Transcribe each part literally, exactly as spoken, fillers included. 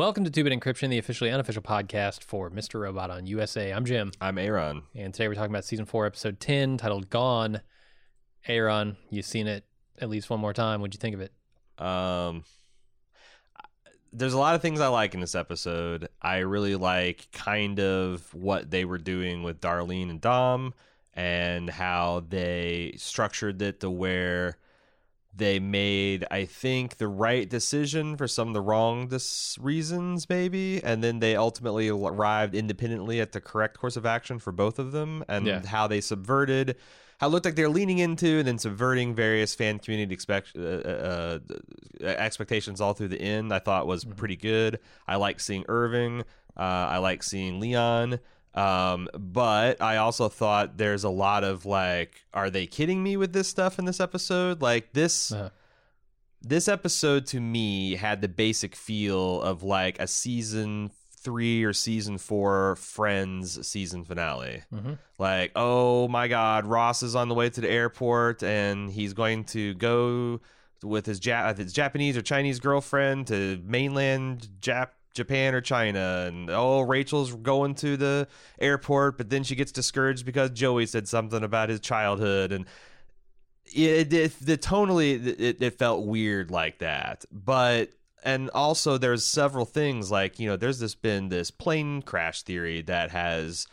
Welcome to two-Bit Encryption, the officially unofficial podcast for Mister Robot on U S A. I'm Jim. I'm Aaron. And today we're talking about Season four, Episode ten, titled Gone. Aaron, you've seen it at least one more time. What'd you think of it? Um, there's a lot of things I like in this episode. I really like kind of what they were doing with Darlene and Dom and how they structured it to where they made, I think, the right decision for some of the wrong dis- reasons, maybe. And then they ultimately arrived independently at the correct course of action for both of them. And yeah. how they subverted, how it looked like they're leaning into and then subverting various fan community expect- uh, uh, expectations all through the end, I thought was mm-hmm. pretty good. I like seeing Irving. Uh, I like seeing Leon. Um, but I also thought there's a lot of like, are they kidding me with this stuff in this episode? Like this, uh-huh. this episode to me had the basic feel of like a season three or season four Friends season finale. Mm-hmm. Like, oh my God, Ross is on the way to the airport and he's going to go with his, ja- his Japanese or Chinese girlfriend to mainland Jap. Japan or China, and oh, Rachel's going to the airport, but then she gets discouraged because Joey said something about his childhood, and it, it the tonally it, it felt weird like that. But and also there's several things like, you know, there's this been this plane crash theory that has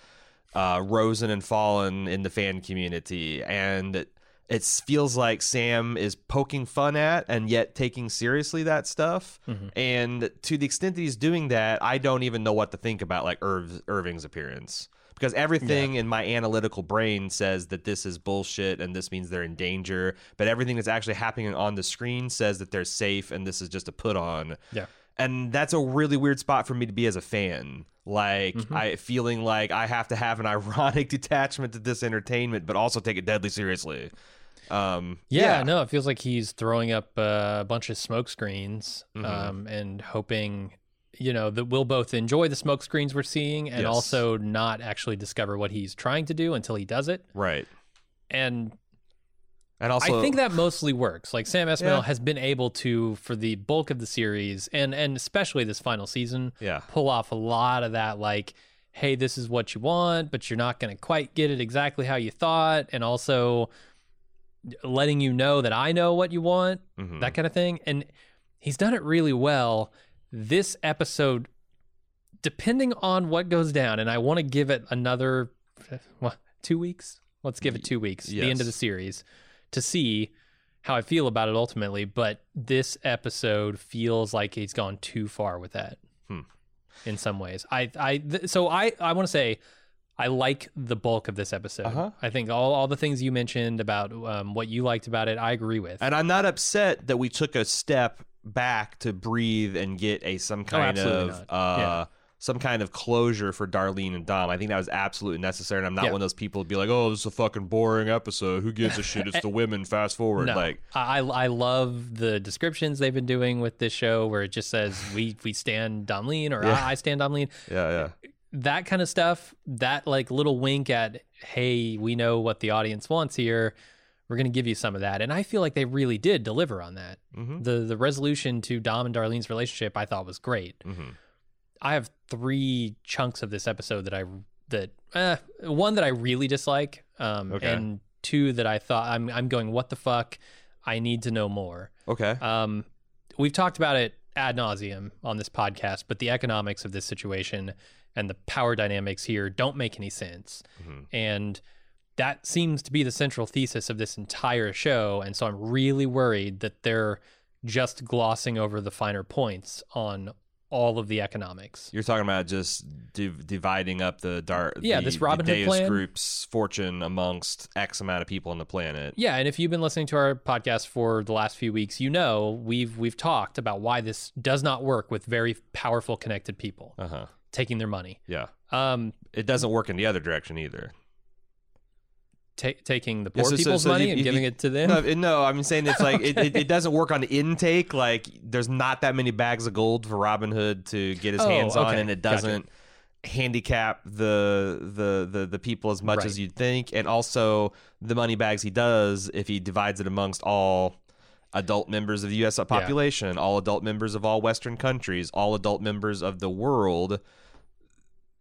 uh, risen and fallen in the fan community, and it feels like Sam is poking fun at and yet taking seriously that stuff. Mm-hmm. And to the extent that he's doing that, I don't even know what to think about like Irv- Irving's appearance. Because everything yeah. in my analytical brain says that this is bullshit and this means they're in danger. But everything that's actually happening on the screen says that they're safe and this is just a put on. Yeah. And that's a really weird spot for me to be as a fan. Like, mm-hmm. I feeling like I have to have an ironic detachment to this entertainment, but also take it deadly seriously. Um, yeah, yeah, no, it feels like he's throwing up uh, a bunch of smoke screens mm-hmm. um, and hoping, you know, that we'll both enjoy the smoke screens we're seeing and yes. also not actually discover what he's trying to do until he does it. Right. And... And also, I think that mostly works. Like Sam Esmail yeah. has been able to, for the bulk of the series, and, and especially this final season, yeah. pull off a lot of that, like, hey, this is what you want, but you're not going to quite get it exactly how you thought, and also letting you know that I know what you want, mm-hmm. that kind of thing. And he's done it really well. This episode, depending on what goes down, and I want to give it another what, two weeks? Let's give it two weeks, yes. the end of the series, to see how I feel about it ultimately, but this episode feels like he's gone too far with that hmm. in some ways. I, I, th- so I, I want to say I like the bulk of this episode. Uh-huh. I think all, all the things you mentioned about um, what you liked about it, I agree with. And I'm not upset that we took a step back to breathe and get a some kind oh, of, uh, yeah. some kind of closure for Darlene and Dom. I think that was absolutely necessary, and I'm not yeah. one of those people to be like, oh, this is a fucking boring episode. Who gives a shit? It's the women. Fast forward. No, like, I I love the descriptions they've been doing with this show where it just says, we we stand Domlene or yeah. I, I stand Domlene. Yeah, yeah. That kind of stuff, that like little wink at, hey, we know what the audience wants here. We're going to give you some of that. And I feel like they really did deliver on that. Mm-hmm. The, the resolution to Dom and Darlene's relationship I thought was great. Mm-hmm. I have three chunks of this episode that I that eh, one that I really dislike, um, okay. and two that I thought I'm I'm going what the fuck, I need to know more. Okay. Um, we've talked about it ad nauseum on this podcast, but the economics of this situation and the power dynamics here don't make any sense, mm-hmm. and that seems to be the central thesis of this entire show. And so I'm really worried that they're just glossing over the finer points on all of the economics. You're talking about just div- dividing up the dark, yeah, the, this Robin Hood plan group's fortune amongst X amount of people on the planet. Yeah, and if you've been listening to our podcast for the last few weeks, you know we've we've talked about why this does not work with very powerful, connected people uh-huh. taking their money. Yeah, um, it doesn't work in the other direction either. Ta- taking the poor yeah, so, people's so, so money you, you, and giving you, it to them? No, no, I'm saying it's like okay. it, it, it doesn't work on the intake. Like there's not that many bags of gold for Robin Hood to get his oh, hands on, okay. and it doesn't gotcha. handicap the, the the the people as much right. as you'd think. And also the money bags he does, if he divides it amongst all adult members of the U S population, yeah. all adult members of all Western countries, all adult members of the world,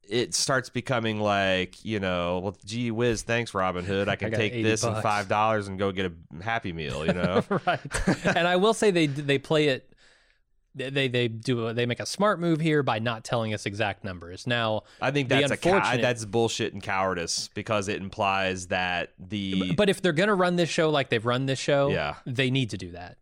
it starts becoming like, you know, well, gee whiz, thanks, Robin Hood. I can I take this bucks. and five dollars and go get a Happy Meal, you know? Right. And I will say they they play it, they they do a, they make a smart move here by not telling us exact numbers. Now, I think that's unfortunate, a cow- that's bullshit and cowardice, because it implies that the... But if they're going to run this show like they've run this show, yeah. they need to do that.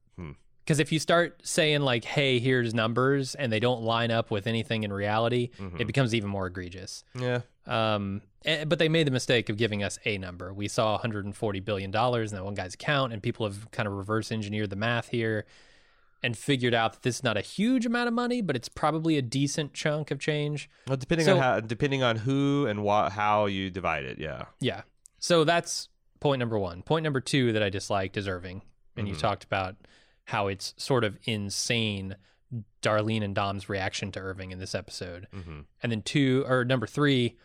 Because if you start saying, like, hey, here's numbers, and they don't line up with anything in reality, mm-hmm. it becomes even more egregious. Yeah. Um, and, but they made the mistake of giving us a number. We saw one hundred forty billion dollars in that one guy's account, and people have kind of reverse engineered the math here and figured out that this is not a huge amount of money, but it's probably a decent chunk of change. Well, depending so, on how, depending on who and what, how you divide it, yeah. Yeah. So that's point number one. Point number two that I disliked is Irving, and mm-hmm. you talked about how it's sort of insane, Darlene and Dom's reaction to Irving in this episode. Mm-hmm. And then two, or number three,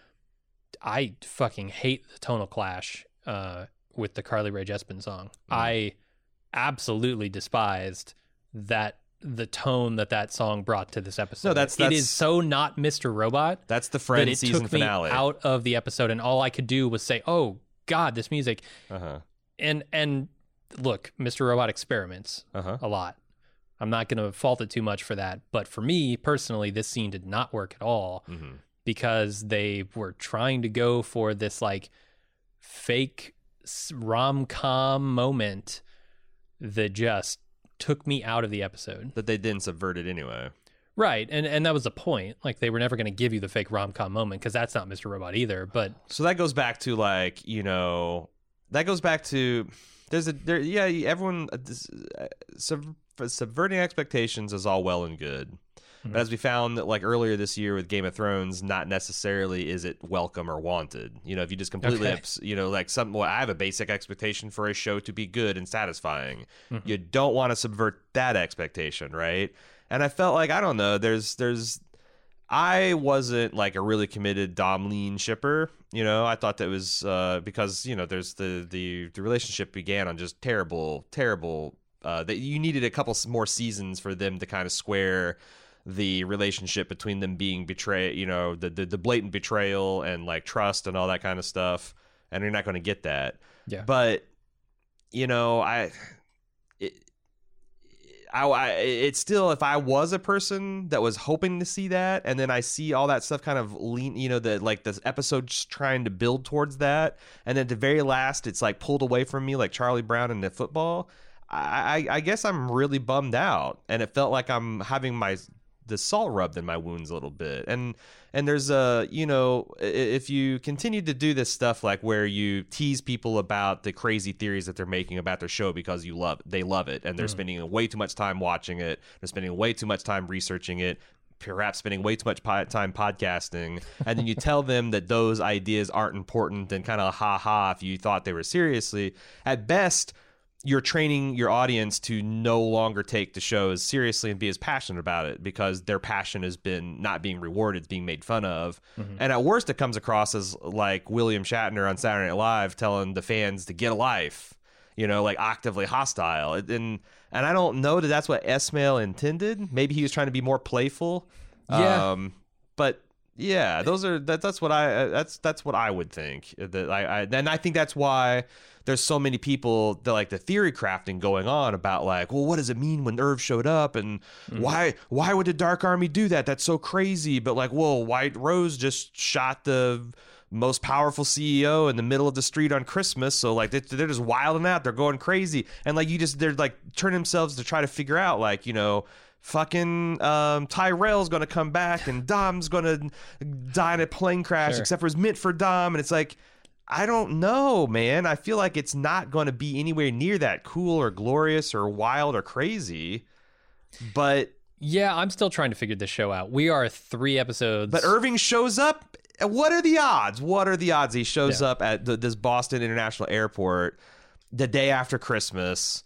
I fucking hate the tonal clash uh, with the Carly Rae Jepsen song. Mm-hmm. I absolutely despised that the tone that that song brought to this episode. No, that's, that's, it is so not Mister Robot. That's the Friends season finale. It took me out of the episode, and all I could do was say, oh, God, this music. Uh-huh. And, and... Look, Mister Robot experiments uh-huh. a lot. I'm not going to fault it too much for that. But for me, personally, this scene did not work at all mm-hmm. because they were trying to go for this, like, fake rom-com moment that just took me out of the episode. But they didn't subvert it anyway. Right, and and that was the point. Like, they were never going to give you the fake rom-com moment because that's not Mister Robot either. But So that goes back to, like, you know, that goes back to... There's a there, yeah. Everyone uh, sub, subverting expectations is all well and good, mm-hmm. but as we found that, like, earlier this year with Game of Thrones, not necessarily is it welcome or wanted. You know, if you just completely, okay. you know, like some. Well, I have a basic expectation for a show to be good and satisfying. Mm-hmm. You don't want to subvert that expectation, right? And I felt like I don't know. There's there's. I wasn't like a really committed Domlene shipper, you know. I thought that was uh, because you know there's the, the the relationship began on just terrible, terrible. Uh, that you needed a couple more seasons for them to kind of square the relationship between them being betrayed, you know, the, the the blatant betrayal and like trust and all that kind of stuff. And you're not going to get that. Yeah. But you know, I. It, I, I, it's still, if I was a person that was hoping to see that, and then I see all that stuff kind of lean, you know, the like this episode just trying to build towards that, and then at the very last, it's like pulled away from me, like Charlie Brown in the football. I, I, I guess I'm really bummed out, and it felt like I'm having my the salt rubbed in my wounds a little bit, and and there's a you know if you continue to do this stuff like where you tease people about the crazy theories that they're making about their show because you love they love it and they're mm. spending way too much time watching it, they're spending way too much time researching it, perhaps spending way too much po- time podcasting, and then you tell them that those ideas aren't important and kind of ha ha if you thought they were seriously, at best you're training your audience to no longer take the show as seriously and be as passionate about it because their passion has been not being rewarded, being made fun of. Mm-hmm. And at worst, it comes across as like William Shatner on Saturday Night Live telling the fans to get a life, you know, like actively hostile. And and I don't know that that's what Esmail intended. Maybe he was trying to be more playful. Yeah. Um, but yeah, those are that, that's what I that's that's what I would think. That I, I and I think that's why there's so many people that like the theory crafting going on about like, well, what does it mean when Irv showed up and mm-hmm. why why would the Dark Army do that? That's so crazy. But like, well, White Rose just shot the most powerful C E O in the middle of the street on Christmas. So like they, they're just wilding out. They're going crazy. And like you just they're like turning themselves to try to figure out like, you know, fucking um, Tyrell's going to come back and Dom's going to die in a plane crash, sure. except for it's meant for Dom. And it's like, I don't know, man. I feel like it's not going to be anywhere near that cool or glorious or wild or crazy. But yeah, I'm still trying to figure this show out. We are three episodes. But Irving shows up. What are the odds? What are the odds he shows yeah. up at the, this Boston International Airport the day after Christmas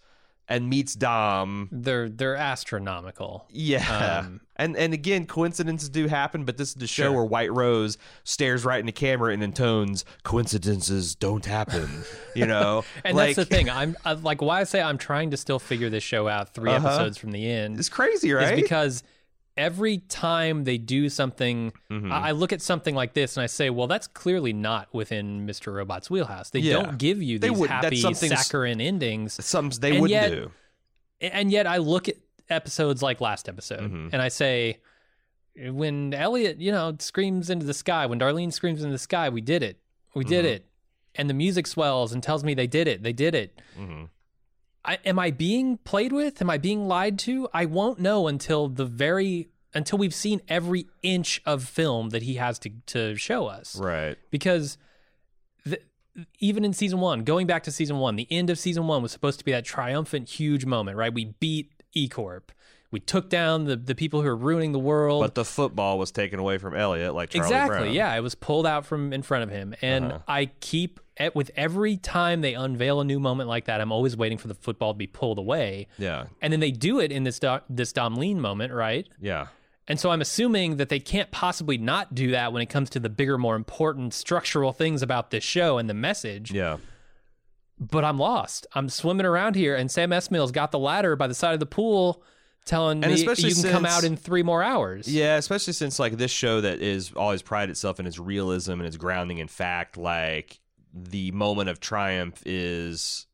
and meets Dom. They're they're astronomical. Yeah. Um, and, and again, coincidences do happen, but this is the show sure. where White Rose stares right into camera and intones, coincidences don't happen, you know? And like, that's the thing. I'm I, like, why I say I'm trying to still figure this show out three uh-huh. episodes from the end. It's crazy, right? It's because every time they do something, mm-hmm. I, I look at something like this and I say, well, that's clearly not within Mister Robot's wheelhouse. They yeah. don't give you these happy, saccharine endings. Something they wouldn't yet, do. And yet I look at episodes like last episode mm-hmm. and I say, when Elliot, you know, screams into the sky, when Darlene screams into the sky, we did it. We did mm-hmm. it. And the music swells and tells me they did it. They did it. Mm-hmm. I, am I being played with? Am I being lied to? I won't know until the very until we've seen every inch of film that he has to, to show us. Right. Because the, even in season one, going back to season one, the end of season one was supposed to be that triumphant, huge moment, right? We beat E-Corp. We took down the, the people who are ruining the world. But the football was taken away from Elliot, like Charlie exactly, Brown. Yeah. It was pulled out from in front of him. And uh-huh. I keep, at, with every time they unveil a new moment like that, I'm always waiting for the football to be pulled away. Yeah. And then they do it in this, do, this Domlene moment, right? Yeah. And so I'm assuming that they can't possibly not do that when it comes to the bigger, more important structural things about this show and the message. Yeah. But I'm lost. I'm swimming around here, and Sam Esmail's got the ladder by the side of the pool, telling and me you can since, come out in three more hours. Yeah, especially since like this show that is always pride itself in its realism and its grounding in fact, like the moment of triumph is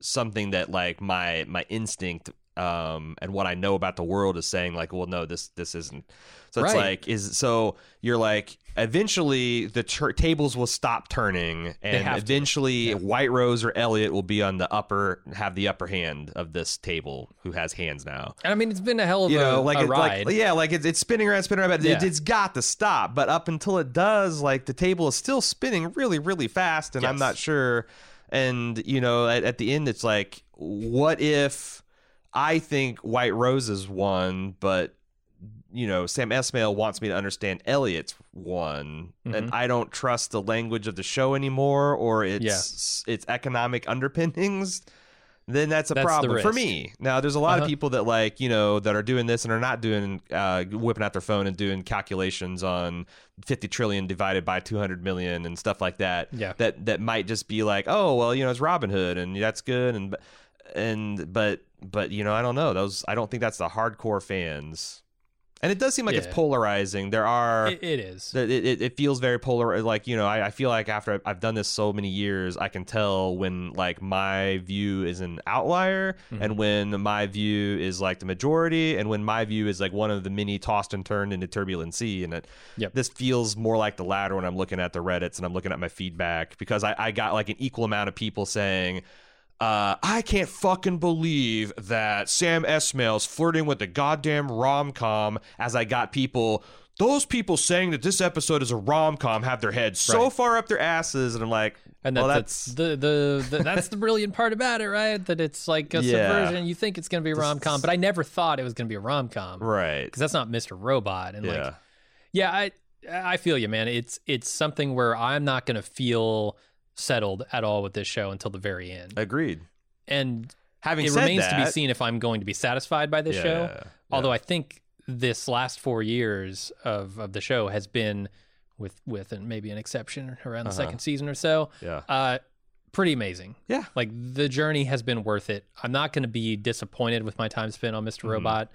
something that like my my instinct um and what I know about the world is saying like, well, no, this this isn't. So it's right. like is so you're like eventually the ter- tables will stop turning, and eventually yeah. White Rose or Elliot will be on the upper have the upper hand of this table who has hands now. And I mean, it's been a hell of you a, know, like a it, ride. Like, yeah, like it's, it's spinning around, spinning around. But yeah. it, it's got to stop. But up until it does, like the table is still spinning really, really fast, and yes. I'm not sure. And you know, at, at the end, it's like, what if I think White Rose is one, but you know, Sam Esmail wants me to understand Elliot's one, mm-hmm. and I don't trust the language of the show anymore, or its yeah. its economic underpinnings. Then that's a that's problem for me. Now, there's a lot uh-huh. of people that like you know that are doing this and are not doing uh, whipping out their phone and doing calculations on fifty trillion divided by two hundred million and stuff like that. Yeah. That that might just be like, oh well, you know, it's Robin Hood and that's good and and but but you know, I don't know those. I don't think that's the hardcore fans. And it does seem like yeah. it's polarizing. There are... It, it is. It, it, it feels very polar. Like, you know, I, I feel like after I've done this so many years, I can tell when, like, my view is an outlier mm-hmm. and when my view is, like, the majority and when my view is, like, one of the many tossed and turned into turbulent sea. And it, yep. this feels more like the latter when I'm looking at the Reddits and I'm looking at my feedback because I, I got, like, an equal amount of people saying... Uh, I can't fucking believe that Sam Esmail's flirting with the goddamn rom-com as I got people, those people saying that this episode is a rom-com have their heads right. so far up their asses. And I'm like, and that, well, that's... that's the, the, the that's the brilliant part about it, right? That it's like a yeah. subversion. You think it's going to be a rom-com, but I never thought it was going to be a rom-com. Right. Because that's not Mister Robot. And yeah. like, yeah, I, I feel you, man. It's, it's something where I'm not going to feel... settled at all with this show until the very end. Agreed. And having it said remains that, to be seen if I'm going to be satisfied by this yeah, show. Yeah. Although I think this last four years of, of the show has been, with with and maybe an exception around the uh-huh. second season or so, yeah. uh, pretty amazing. Yeah. Like the journey has been worth it. I'm not going to be disappointed with my time spent on Mister Mm-hmm. Robot,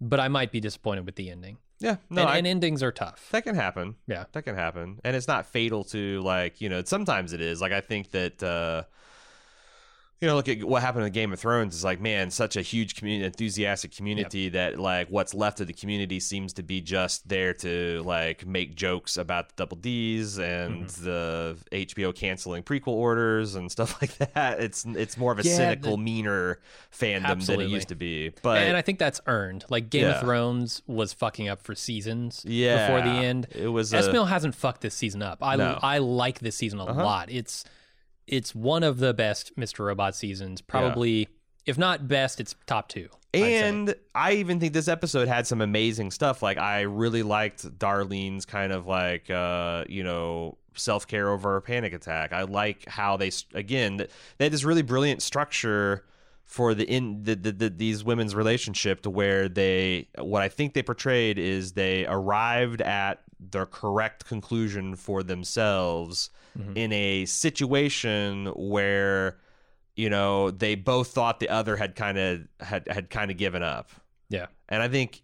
but I might be disappointed with the ending. Yeah, no, and, I, and endings are tough. That can happen. Yeah, that can happen, and it's not fatal to like you know. Sometimes it is. Like I think that uh, you know, look at what happened in Game of Thrones. It's like, man, such a huge community, enthusiastic community yep. that like what's left of the community seems to be just there to like make jokes about the double D's and mm-hmm. the H B O canceling prequel orders and stuff like that. It's it's more of a yeah, cynical, the, meaner fandom absolutely. than it used to be. But and I think that's earned. Like Game yeah. of Thrones was fucking up for seasons yeah, before the end. It was. Esmail hasn't fucked this season up. I no. I like this season a uh-huh. lot. It's. It's one of the best Mister Robot seasons, probably, yeah. if not best, it's top two. And I even think this episode had some amazing stuff. Like, I really liked Darlene's kind of like, uh, you know, self-care over a panic attack. I like how they, again, they had this really brilliant structure for the in the, the, the these women's relationship, to where they, what I think they portrayed is they arrived at the correct conclusion for themselves mm-hmm. in a situation where, you know, they both thought the other had kind of had, had kind of given up. Yeah. And I think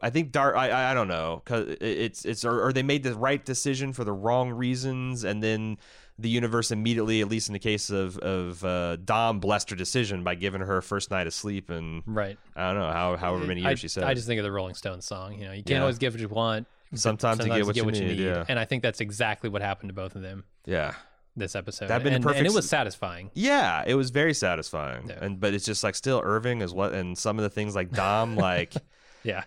I think Dark, I I don't know, cuz it's it's or, or they made the right decision for the wrong reasons, and then the universe immediately, at least in the case of of uh, Dom, blessed her decision by giving her her first night of sleep, and right. I don't know how however many years I, she said. I just think of the Rolling Stones song. You know, you can't yeah. always give what you want. Sometimes, sometimes you get what you, what you need. need. Yeah. And I think that's exactly what happened to both of them. Yeah. This episode, that'd been and, perfect... and it was satisfying. Yeah, it was very satisfying. Yeah. And but it's just like still Irving is what, and some of the things like Dom, like yeah.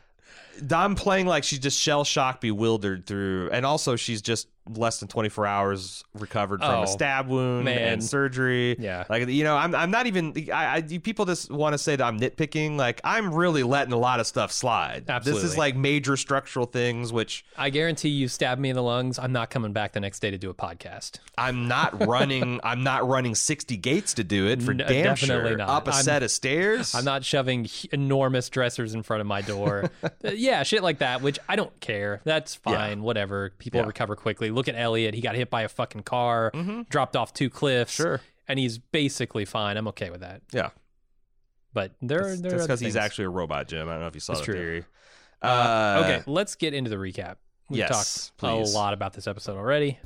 Dom playing like she's just shell-shocked, bewildered through, and also she's just less than twenty-four hours recovered from oh, a stab wound man. and surgery. Yeah, like, you know, I'm I'm not even. I, I people just want to say that I'm nitpicking. Like, I'm really letting a lot of stuff slide. Absolutely, this is like major structural things. Which I guarantee you, stab me in the lungs, I'm not coming back the next day to do a podcast. I'm not running. I'm not running sixty gates to do it for no, damn definitely sure. Not. Up a I'm, set of stairs. I'm not shoving enormous dressers in front of my door. Yeah, shit like that, which I don't care. That's fine, yeah. Whatever. People yeah. recover quickly. Look at Elliot. He got hit by a fucking car, mm-hmm. dropped off two cliffs, sure. and he's basically fine. I'm okay with that. Yeah. But there, that's, there that's are because he's actually a robot, Jim. I don't know if you saw that's the true. theory. Uh, uh, okay, let's get into the recap. We've yes, talked please. a lot about this episode already.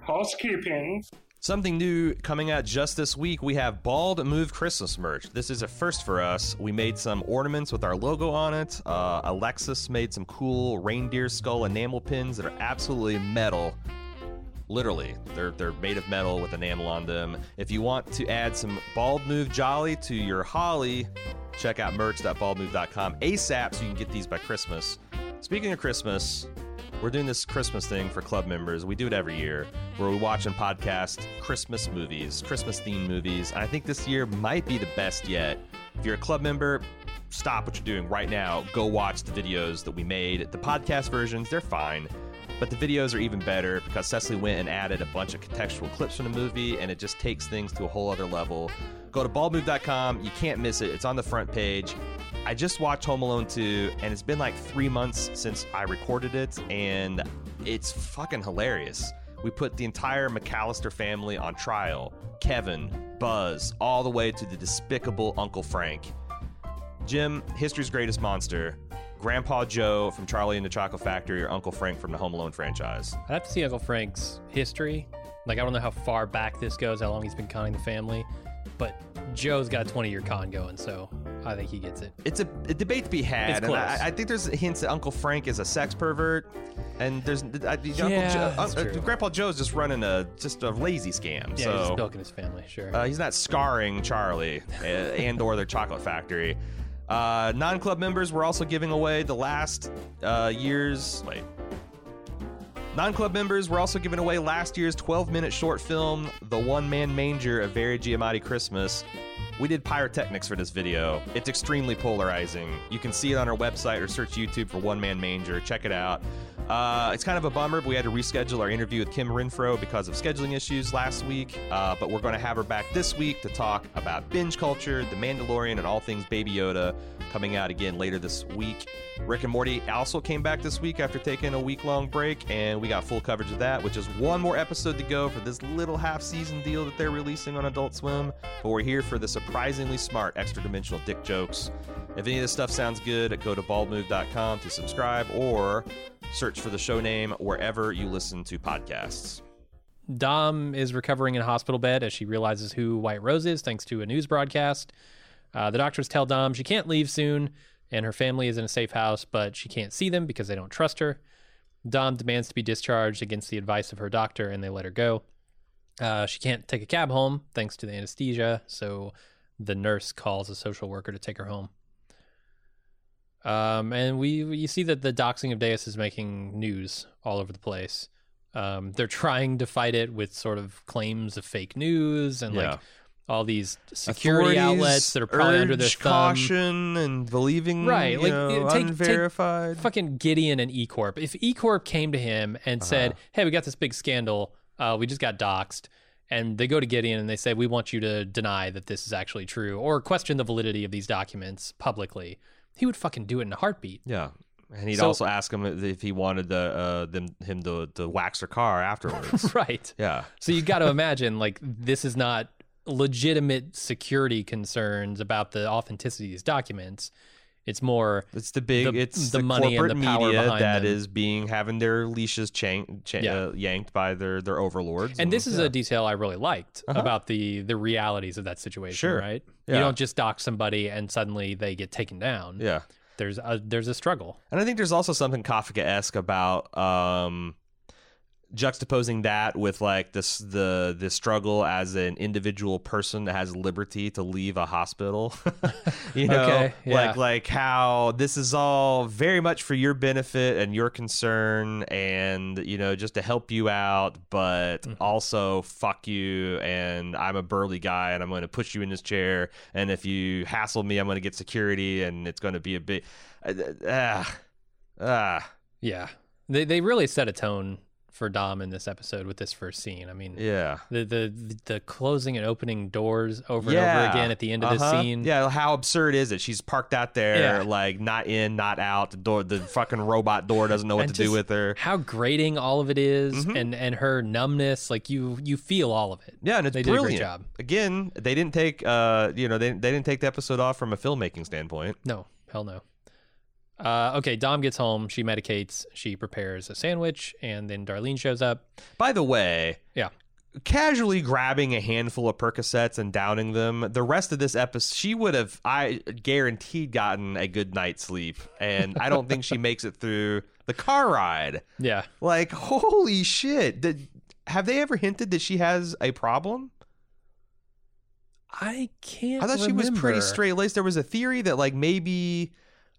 Housekeeping. Something new coming out just this week. We have Bald Move Christmas merch. This is a first for us. We made some ornaments with our logo on it. Uh, Alexis made some cool reindeer skull enamel pins that are absolutely metal. Literally, they're they're made of metal with enamel on them. If you want to add some Bald Move Jolly to your holly, check out merch dot bald move dot com ASAP so you can get these by Christmas. Speaking of Christmas, we're doing this Christmas thing for club members. We do it every year where we watch and podcast Christmas movies, Christmas-themed movies. And I think this year might be the best yet. If you're a club member, stop what you're doing right now. Go watch the videos that we made. The podcast versions, they're fine. But the videos are even better because Cecily went and added a bunch of contextual clips from the movie, and it just takes things to a whole other level. Go to bald move dot com. You can't miss it. It's on the front page. I just watched Home Alone two, and it's been like three months since I recorded it, and it's fucking hilarious. We put the entire McAllister family on trial. Kevin, Buzz, all the way to the despicable Uncle Frank. Jim, history's greatest monster. Grandpa Joe from Charlie and the Chocolate Factory, or Uncle Frank from the Home Alone franchise. I'd have to see Uncle Frank's history. Like, I don't know how far back this goes, how long he's been conning the family, but Joe's got a twenty-year con going, so I think he gets it. It's a, a debate to be had. It's close. And I, I think there's hints that Uncle Frank is a sex pervert, and there's I, yeah, Uncle Joe, uh, Grandpa Joe's just running a just a lazy scam. Yeah, so, he's just milking his family. Sure, uh, he's not scarring Charlie and or their chocolate factory. Uh, non-club members, we're also giving away the last uh, year's wait. Non-club members, we're also giving away last year's twelve-minute short film, The One-Man Manger, A Very Giamatti Christmas. We did pyrotechnics for this video. It's extremely polarizing. You can see it on our website or search YouTube for One-Man Manger. Check it out. Uh, it's kind of a bummer, but we had to reschedule our interview with Kim Renfro because of scheduling issues last week. Uh, but we're going to have her back this week to talk about binge culture, The Mandalorian, and all things Baby Yoda, coming out again later this week. Rick and Morty also came back this week after taking a week-long break, and we got full coverage of that, which is one more episode to go for this little half-season deal that they're releasing on Adult Swim. But we're here for the surprisingly smart extra-dimensional dick jokes. If any of this stuff sounds good, go to bald move dot com to subscribe or search for the show name wherever you listen to podcasts. Dom is recovering in a hospital bed as she realizes who White Rose is thanks to a news broadcast. Uh, the doctors tell Dom she can't leave soon, and her family is in a safe house, but she can't see them because they don't trust her. Dom demands to be discharged against the advice of her doctor, and they let her go. Uh, she can't take a cab home thanks to the anesthesia, so the nurse calls a social worker to take her home. Um, and we, we you see that the doxing of Deus is making news all over the place. Um, they're trying to fight it with sort of claims of fake news and yeah. like... all these security outlets that are probably urge, under their thumb. Caution and believing, right? Like, you know, take, unverified. Take fucking Gideon and E-Corp. If E-Corp came to him and uh-huh. said, "Hey, we got this big scandal. Uh, we just got doxed," And they go to Gideon and they say, we want you to deny that this is actually true or question the validity of these documents publicly. He would fucking do it in a heartbeat. Yeah. And he'd so, also ask him if he wanted the, uh, them, him to, to wax their car afterwards. Right. Yeah. So you got to imagine, like, this is not legitimate security concerns about the authenticity of these documents. It's more. It's the big. The, it's the, the money and the power media behind that them. Is being having their leashes chan- chan- yeah. uh, yanked by their their overlords. And, and this is yeah. a detail I really liked uh-huh. about the the realities of that situation. Sure. Right. Yeah. You don't just dock somebody and suddenly they get taken down. Yeah. There's a there's a struggle. And I think there's also something Kafka-esque about um, juxtaposing that with like this the the struggle as an individual person that has liberty to leave a hospital. You know, okay, yeah. like like how this is all very much for your benefit and your concern, and you know, just to help you out, but mm-hmm. also fuck you, and I'm a burly guy and I'm going to push you in this chair, and if you hassle me I'm going to get security, and it's going to be a bit uh, uh. yeah they they really set a tone for Dom in this episode with this first scene. I mean, yeah, the the the closing and opening doors over yeah. and over again at the end of uh-huh. this scene. Yeah, how absurd is it? She's parked out there, yeah. like not in, not out. The door, the fucking robot door doesn't know what and to do with her. How grating all of it is, mm-hmm. and and her numbness. Like you, you feel all of it. Yeah, and it's they brilliant. Did a great job. Again, they didn't take uh, you know, they they didn't take the episode off from a filmmaking standpoint. No, hell no. Uh, okay, Dom gets home, she medicates, she prepares a sandwich, and then Darlene shows up. By the way, yeah, casually grabbing a handful of Percocets and downing them, the rest of this episode, she would have, I guaranteed, gotten a good night's sleep, and I don't think she makes it through the car ride. Yeah. Like, holy shit. Did, have they ever hinted that she has a problem? I can't I thought remember. She was pretty straight-laced. There was a theory that, like, maybe...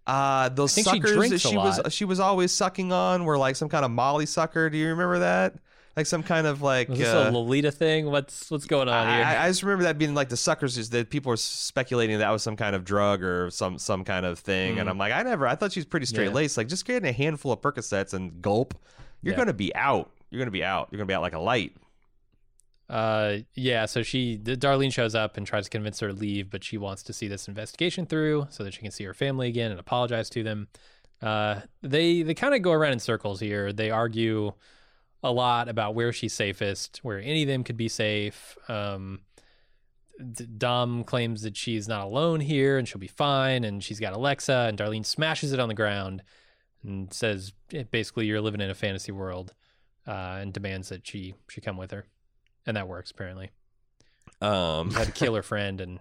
Uh, those suckers she that she was she was always sucking on were like some kind of Molly sucker. Do you remember that? Like some kind of like was this uh, a Lolita thing? What's what's going on I, here? I, I just remember that being like the suckers is that people were speculating that was some kind of drug or some some kind of thing. Mm. And I'm like, I never. I thought she was pretty straight laced. Yeah. Like just getting a handful of Percocets and gulp, you're yeah. gonna be out. You're gonna be out. You're gonna be out like a light. Uh, yeah. So she, Darlene shows up and tries to convince her to leave, but she wants to see this investigation through so that she can see her family again and apologize to them. Uh, they they kind of go around in circles here. They argue a lot about where she's safest, where any of them could be safe. Um, Dom claims that she's not alone here and she'll be fine, and she's got Alexa. And Darlene smashes it on the ground and says, basically, you're living in a fantasy world, uh, and demands that she she come with her. And that works apparently. Um, you had to kill her friend, and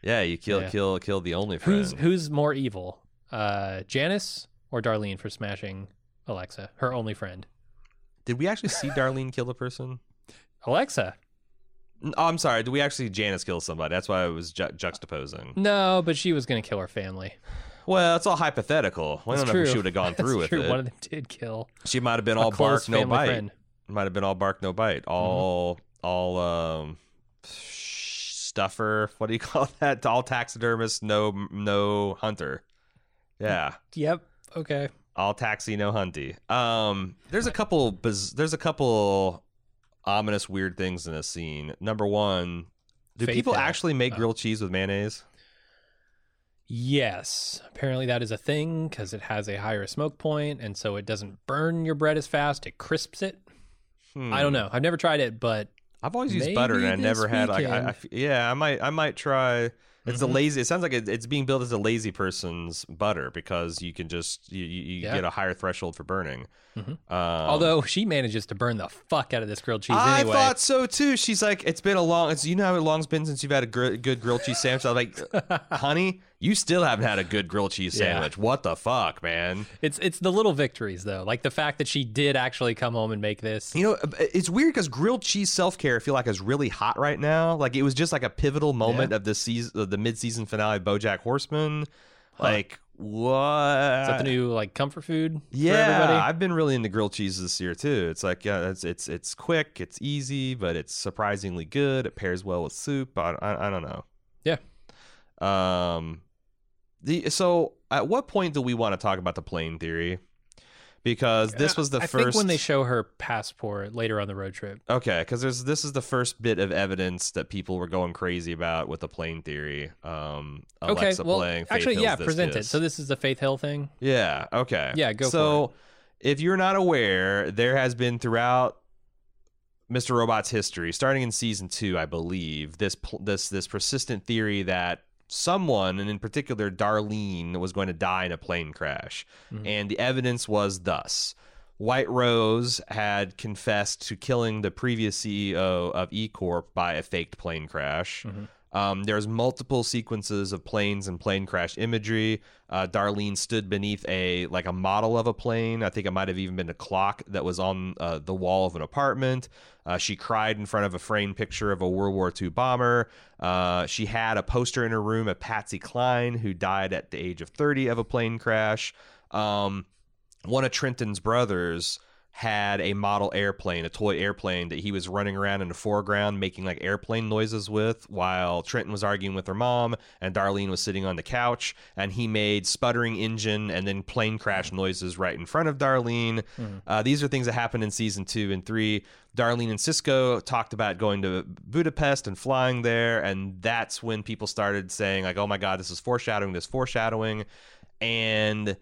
yeah, you kill, yeah. kill, kill the only friend. Who's who's more evil, uh, Janice or Darlene for smashing Alexa, her only friend? Did we actually see Darlene kill a person? Alexa. Oh, I'm sorry. Did we actually see Janice kill somebody? That's why I was ju- juxtaposing. No, but she was going to kill her family. Well, it's all hypothetical. I don't know if she would have gone through with it. One of them did kill. She might have been all bark, no bite. Friend. Might have been all bark, no bite. All, mm-hmm. all um, stuffer. What do you call that? All taxidermist, no, no hunter. Yeah. Yep. Okay. All taxi, no hunty. Um, there's a couple. Biz- there's a couple ominous, weird things in this scene. Number one, do Faith people Hill. actually make oh. grilled cheese with mayonnaise? Yes, apparently that is a thing because it has a higher smoke point, and so it doesn't burn your bread as fast. It crisps it. Hmm. I don't know. I've never tried it, but I've always used butter, and I never had. Like, I, I, yeah, I might, I might try. It's the mm-hmm. lazy. It sounds like it, it's being billed as a lazy person's butter because you can just you, you, you yeah. get a higher threshold for burning. Mm-hmm. Um, Although she manages to burn the fuck out of this grilled cheese. I anyway. thought so too. She's like, it's been a long. It's you know how long's been since you've had a gr- good grilled cheese sandwich. I'm like, honey, you still haven't had a good grilled cheese sandwich. Yeah. What the fuck, man? It's it's the little victories though, like the fact that she did actually come home and make this. You know, it's weird because grilled cheese self care I feel like is really hot right now. Like it was just like a pivotal moment yeah. of this season. Of the mid-season finale of BoJack Horseman. Like, huh. what? Is that the new, like, comfort food yeah, for everybody? Yeah, I've been really into grilled cheese this year, too. It's like, yeah, it's it's it's quick, it's easy, but it's surprisingly good. It pairs well with soup. I, I, I don't know. Yeah. Um. The So, at what point do we want to talk about the plane theory? because this was the I first. I think when they show her passport later on the road trip. Okay, because there's this is the first bit of evidence that people were going crazy about with the plane theory. Um, Alexa okay, well, playing. Faith actually, Hill's yeah, this present disc. It. So this is the Faith Hill thing. Yeah. Okay. Yeah. Go. So, for it. If you're not aware, there has been throughout Mister Robot's history, starting in season two, I believe, this this this persistent theory that someone, and in particular Darlene, was going to die in a plane crash. Mm-hmm. And the evidence was thus. White Rose had confessed to killing the previous C E O of E-Corp by a faked plane crash. Mm-hmm. Um, there's multiple sequences of planes and plane crash imagery. Uh, Darlene stood beneath a like a model of a plane. I think it might have even been a clock that was on uh, the wall of an apartment. Uh, she cried in front of a framed picture of a World War Two bomber. Uh, she had a poster in her room of Patsy Cline, who died at the age of thirty of a plane crash. Um, one of Trenton's brothers had a model airplane, a toy airplane that he was running around in the foreground making like airplane noises with while Trenton was arguing with her mom and Darlene was sitting on the couch, and he made sputtering engine and then plane crash noises right in front of Darlene. Mm-hmm. Uh, these are things that happened in season two and three. Darlene and Cisco talked about going to Budapest and flying there, and that's when people started saying like, oh my God, this is foreshadowing, this foreshadowing. And,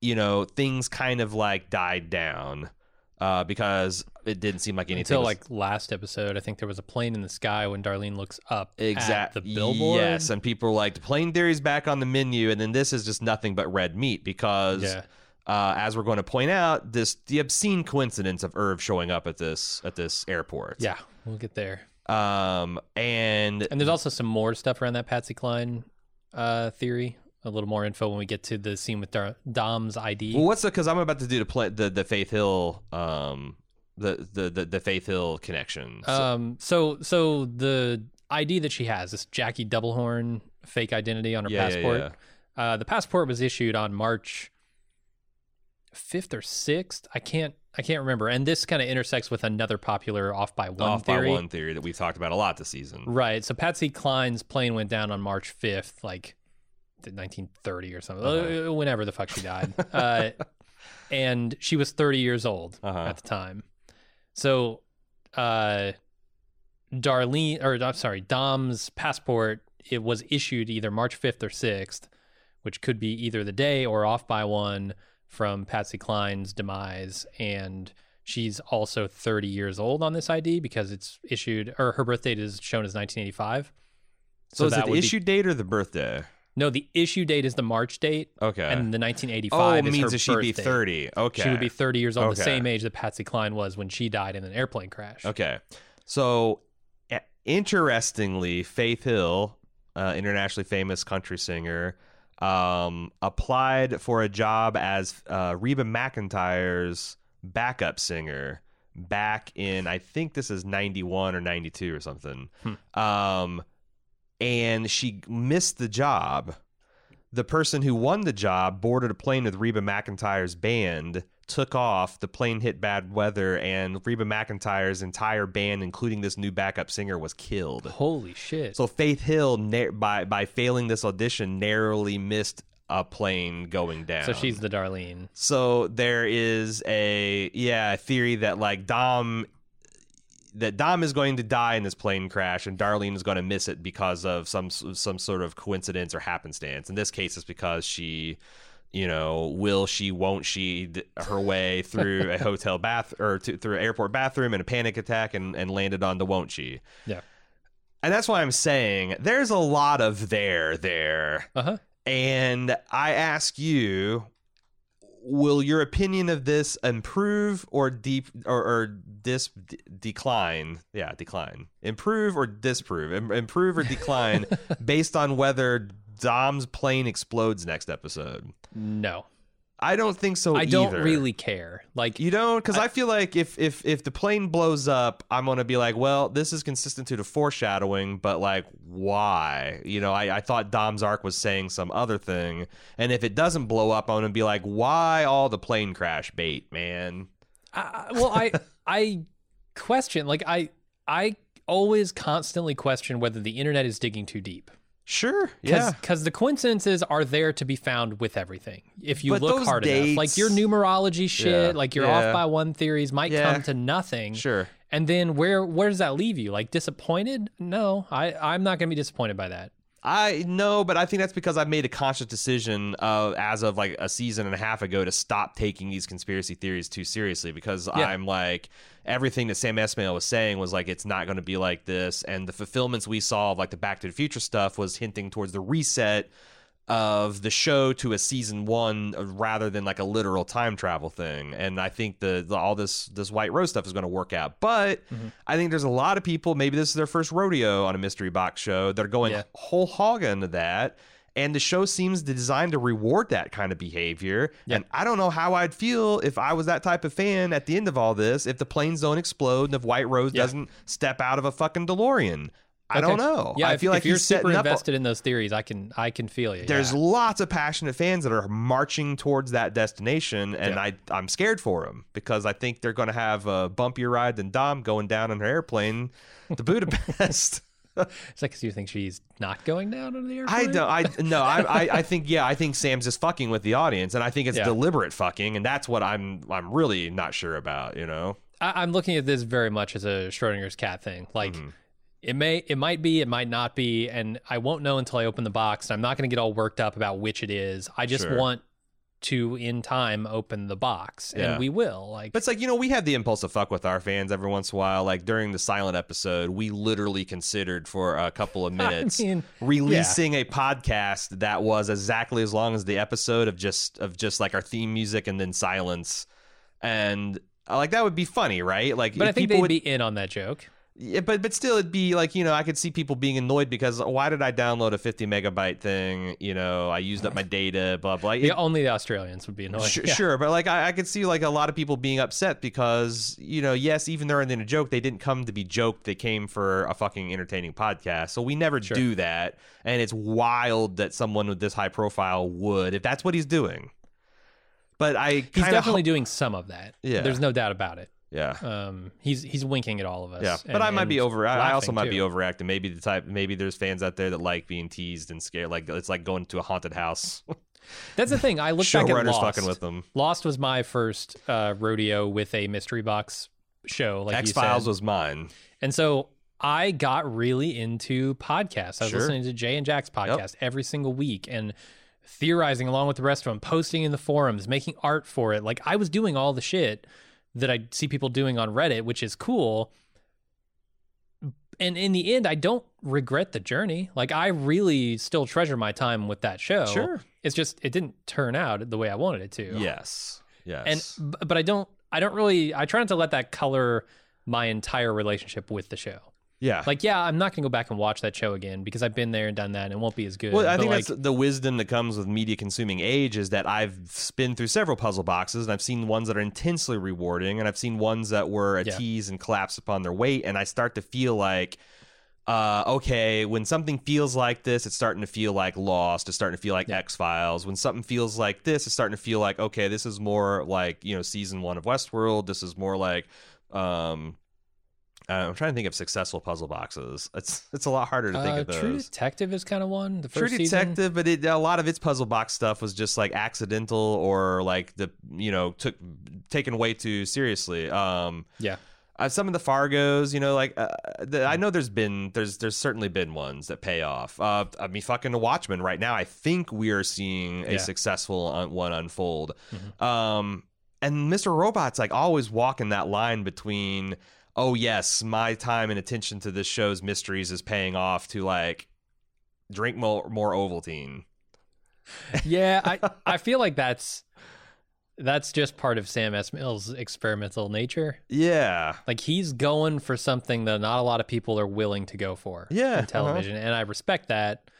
you know, things kind of like died down. Uh, because it didn't seem like anything until was... like last episode. I think there was a plane in the sky when Darlene looks up exact, at the billboard. Yes, and people were like, the plane theory's back on the menu, and then this is just nothing but red meat because, yeah. uh, as we're going to point out, this the obscene coincidence of Irv showing up at this at this airport. Yeah, we'll get there. Um, and and there's also some more stuff around that Patsy Cline uh, theory. A little more info when we get to the scene with Dar- Dom's I D. Well, what's the, because I'm about to do to play the, the Faith Hill, um, the, the, the, the Faith Hill connection. So. Um, so, so the I D that she has, this Jackie Doublehorn fake identity on her yeah, passport. Yeah, yeah. Uh, the passport was issued on March fifth or sixth. I can't, I can't remember. And this kind of intersects with another popular off by one off theory. Off by one theory that we've talked about a lot this season. Right. So Patsy Cline's plane went down on March fifth, like, nineteen thirty or something, uh-huh. whenever the fuck she died. Uh, and she was thirty years old uh-huh. at the time. So uh, Darlene, or I'm sorry, Dom's passport, it was issued either March fifth or sixth, which could be either the day or off by one from Patsy Cline's demise. And she's also thirty years old on this I D because it's issued, or her birth date is shown as nineteen eighty-five. So, so is that it the issue be- date or the birthday? No, the issue date is the March date. Okay. And the nineteen eighty-five oh, is means her that she'd be thirty. Okay. She would be thirty years old, okay. The same age that Patsy Cline was when she died in an airplane crash. Okay. So, interestingly, Faith Hill, uh, internationally famous country singer, um, applied for a job as uh, Reba McEntire's backup singer back in, I think this is ninety-one or ninety-two or something. Hmm. Um And she missed the job. The person who won the job boarded a plane with Reba McEntire's band, took off, the plane hit bad weather, and Reba McEntire's entire band, including this new backup singer, was killed. Holy shit. So Faith Hill, na- by, by failing this audition, narrowly missed a plane going down. So she's the Darlene. So there is a, yeah, a theory that, like, Dom... that Dom is going to die in this plane crash and Darlene is going to miss it because of some some sort of coincidence or happenstance. In this case, it's because she, you know, will she, won't she, her way through a hotel bath or to, through an airport bathroom in a panic attack and, and landed on the won't she. Yeah. And that's why I'm saying there's a lot of there there. Uh-huh. And I ask you, will your opinion of this improve or deep or, or dis d- decline? Yeah, decline. Improve or disprove? Im- improve or decline based on whether Dom's plane explodes next episode? No, I don't think so. I either. don't really care. Like you don't, because I, I feel like if if if the plane blows up, I'm gonna be like, well, this is consistent to the foreshadowing, but like, why? You know, I, I thought Dom's arc was saying some other thing, and if it doesn't blow up, I'm gonna be like, why all the plane crash bait, man? I, well, I I question, like I I always constantly question whether the internet is digging too deep. Sure. Cause, yeah. Because the coincidences are there to be found with everything. If you but look hard dates, enough, like your numerology shit, yeah, like your yeah. off by one theories might yeah. come to nothing. Sure. And then where where does that leave you? Like disappointed? No, I, I'm not going to be disappointed by that. I know, but I think that's because I made a conscious decision uh, as of like a season and a half ago to stop taking these conspiracy theories too seriously because yeah. I'm like, everything that Sam Esmail was saying was like, it's not going to be like this. And the fulfillments we saw of like the Back to the Future stuff was hinting towards the reset of the show to a season one rather than like a literal time travel thing. And I think the, the all this this White Rose stuff is going to work out. But mm-hmm. I think there's a lot of people, maybe this is their first rodeo on a mystery box show, that are going yeah. whole hog into that. And the show seems designed to reward that kind of behavior. Yep. And I don't know how I'd feel if I was that type of fan at the end of all this, if the planes don't explode and if White Rose yeah. doesn't step out of a fucking DeLorean. I okay. don't know. Yeah, I feel if, like if you're super invested in those theories, I can I can feel you. There's yeah. lots of passionate fans that are marching towards that destination, and yeah. I, I'm scared for them because I think they're going to have a bumpier ride than Dom going down on her airplane to Budapest. It's like, because you think she's not going down on the airplane? I don't. I no. I, I I think yeah. I think Sam's just fucking with the audience, and I think it's yeah. deliberate fucking, and that's what I'm I'm really not sure about. You know, I, I'm looking at this very much as a Schrodinger's cat thing, like. Mm-hmm. It may, it might be, it might not be, and I won't know until I open the box. I'm not going to get all worked up about which it is. I just sure. want to, in time, open the box, and yeah. we will. Like, but it's like, you know, we have the impulse to fuck with our fans every once in a while. Like during the Silent episode, we literally considered for a couple of minutes I mean, releasing yeah. a podcast that was exactly as long as the episode of just of just like our theme music and then silence, and like that would be funny, right? Like, but I think people they'd would be in on that joke. Yeah, but but still, it'd be like, you know, I could see people being annoyed because why did I download a fifty megabyte thing? You know, I used up my data, blah, blah. Yeah, it, only the Australians would be annoyed. Sure, yeah. sure but like I, I could see like a lot of people being upset because, you know, yes, even though they're in a joke, they didn't come to be joked. They came for a fucking entertaining podcast. So we never sure. do that. And it's wild that someone with this high profile would, if that's what he's doing. But I He's definitely ho- doing some of that. Yeah. There's no doubt about it. Yeah, um, he's he's winking at all of us. Yeah, but and, I might be over. I also might too. be overacting. Maybe the type. Maybe there's fans out there that like being teased and scared. Like it's like going to a haunted house. That's the thing. I look back at Lost. Fucking with them. Lost was my first uh, rodeo with a mystery box show. Like X-Files was mine, and so I got really into podcasts. I was sure. listening to Jay and Jack's podcast yep. every single week, and theorizing along with the rest of them, posting in the forums, making art for it. Like I was doing all the shit that I see people doing on Reddit, which is cool. And in the end, I don't regret the journey. Like I really still treasure my time with that show. Sure. It's just, it didn't turn out the way I wanted it to. Yes. Yes. And, but I don't, I don't really, I try not to let that color my entire relationship with the show. Yeah. Like, yeah, I'm not going to go back and watch that show again because I've been there and done that and it won't be as good. Well, I but think like, that's the wisdom that comes with media consuming age is that I've been through several puzzle boxes and I've seen ones that are intensely rewarding and I've seen ones that were a yeah. tease and collapse upon their weight. And I start to feel like, uh, okay, when something feels like this, it's starting to feel like Lost. It's starting to feel like yeah. X-Files. When something feels like this, it's starting to feel like, okay, this is more like, you know, season one of Westworld. This is more like... um Uh, I'm trying to think of successful puzzle boxes. It's it's a lot harder to think uh, of those. True Detective is kind of one. The first True Detective, season. but it, a lot of its puzzle box stuff was just like accidental or like the you know took taken way too seriously. Um, yeah. Uh, some of the Fargos, you know, like uh, the, I know there's been there's there's certainly been ones that pay off. Uh, I mean, fucking The Watchmen right now. I think we are seeing a yeah. successful one unfold. Mm-hmm. Um, and Mister Robot's like always walking that line between, oh, yes, my time and attention to this show's mysteries is paying off to, like, drink more, more Ovaltine. Yeah, I, I feel like that's that's just part of Sam Esmail's experimental nature. Yeah. Like, he's going for something that not a lot of people are willing to go for yeah, in television, uh-huh. and I respect that.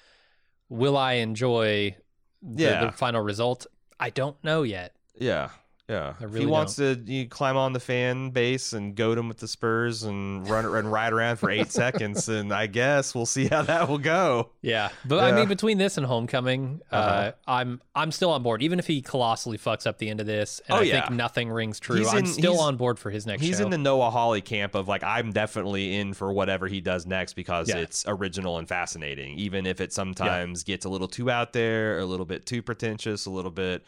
Will I enjoy the, yeah. the final result? I don't know yet. Yeah. Yeah, I really if he don't. wants to you know, climb on the fan base and goad him with the Spurs and run it and ride around for eight seconds, and I guess we'll see how that will go. Yeah, but yeah. I mean, between this and Homecoming, uh, uh-huh. I'm I'm still on board. Even if he colossally fucks up the end of this, and oh, I yeah. think nothing rings true, in, I'm still on board for his next. He's show. in the Noah Hawley camp of like, I'm definitely in for whatever he does next because yeah. it's original and fascinating, even if it sometimes yeah. gets a little too out there, a little bit too pretentious, a little bit.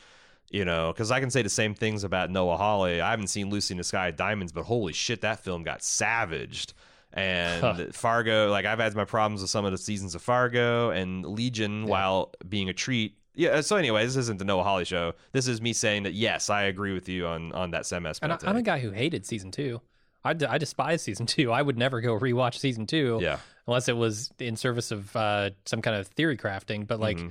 You know, because I can say the same things about Noah Hawley. I haven't seen Lucy in the Sky of Diamonds, but holy shit, that film got savaged. And huh. Fargo, like I've had my problems with some of the seasons of Fargo and Legion yeah. while being a treat. Yeah. So anyway, this isn't the Noah Hawley show. This is me saying that, yes, I agree with you on, on that Sam Esmail. And I, I'm a guy who hated season two. I, d- I despise season two. I would never go rewatch season two yeah. unless it was in service of uh, some kind of theory crafting. But like, mm-hmm.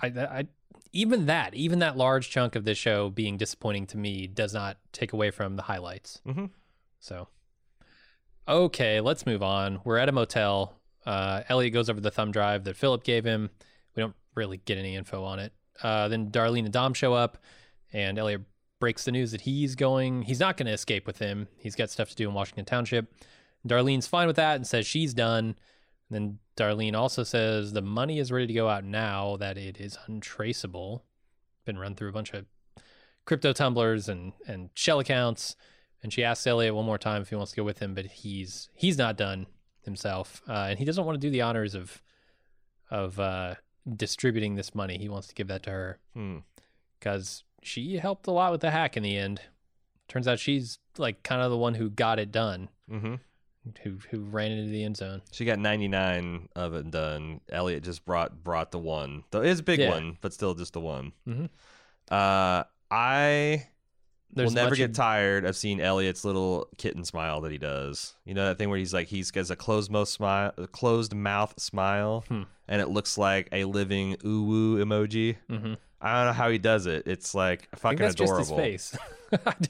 I, I, even that, even that large chunk of this show being disappointing to me does not take away from the highlights. Mm-hmm. So, okay, let's move on. We're at a motel. Uh, Elliot goes over the thumb drive that Philip gave him. We don't really get any info on it. Uh, then Darlene and Dom show up, and Elliot breaks the news that he's going, he's not going to escape with him. He's got stuff to do in Washington Township. Darlene's fine with that and says she's done. Then Darlene also says the money is ready to go out now that it is untraceable. Been run through a bunch of crypto tumblers and, and shell accounts. And she asks Elliot one more time if he wants to go with him, but he's he's not done himself. Uh, and he doesn't want to do the honors of of uh, distributing this money. He wants to give that to her. Because hmm. she helped a lot with the hack in the end. Turns out she's like kind of the one who got it done. Mm-hmm. Who who ran into the end zone? She got ninety-nine of it done. Elliot just brought brought the one. It's a big yeah. one, but still just the one. Mm-hmm. Uh, I There's will never get of... tired of seeing Elliot's little kitten smile that he does. You know that thing where he's like he's got a closed mouth smile, closed mouth smile, hmm. and it looks like a living ooh woo emoji. Mm-hmm. I don't know how he does it. It's like fucking I think that's adorable. Just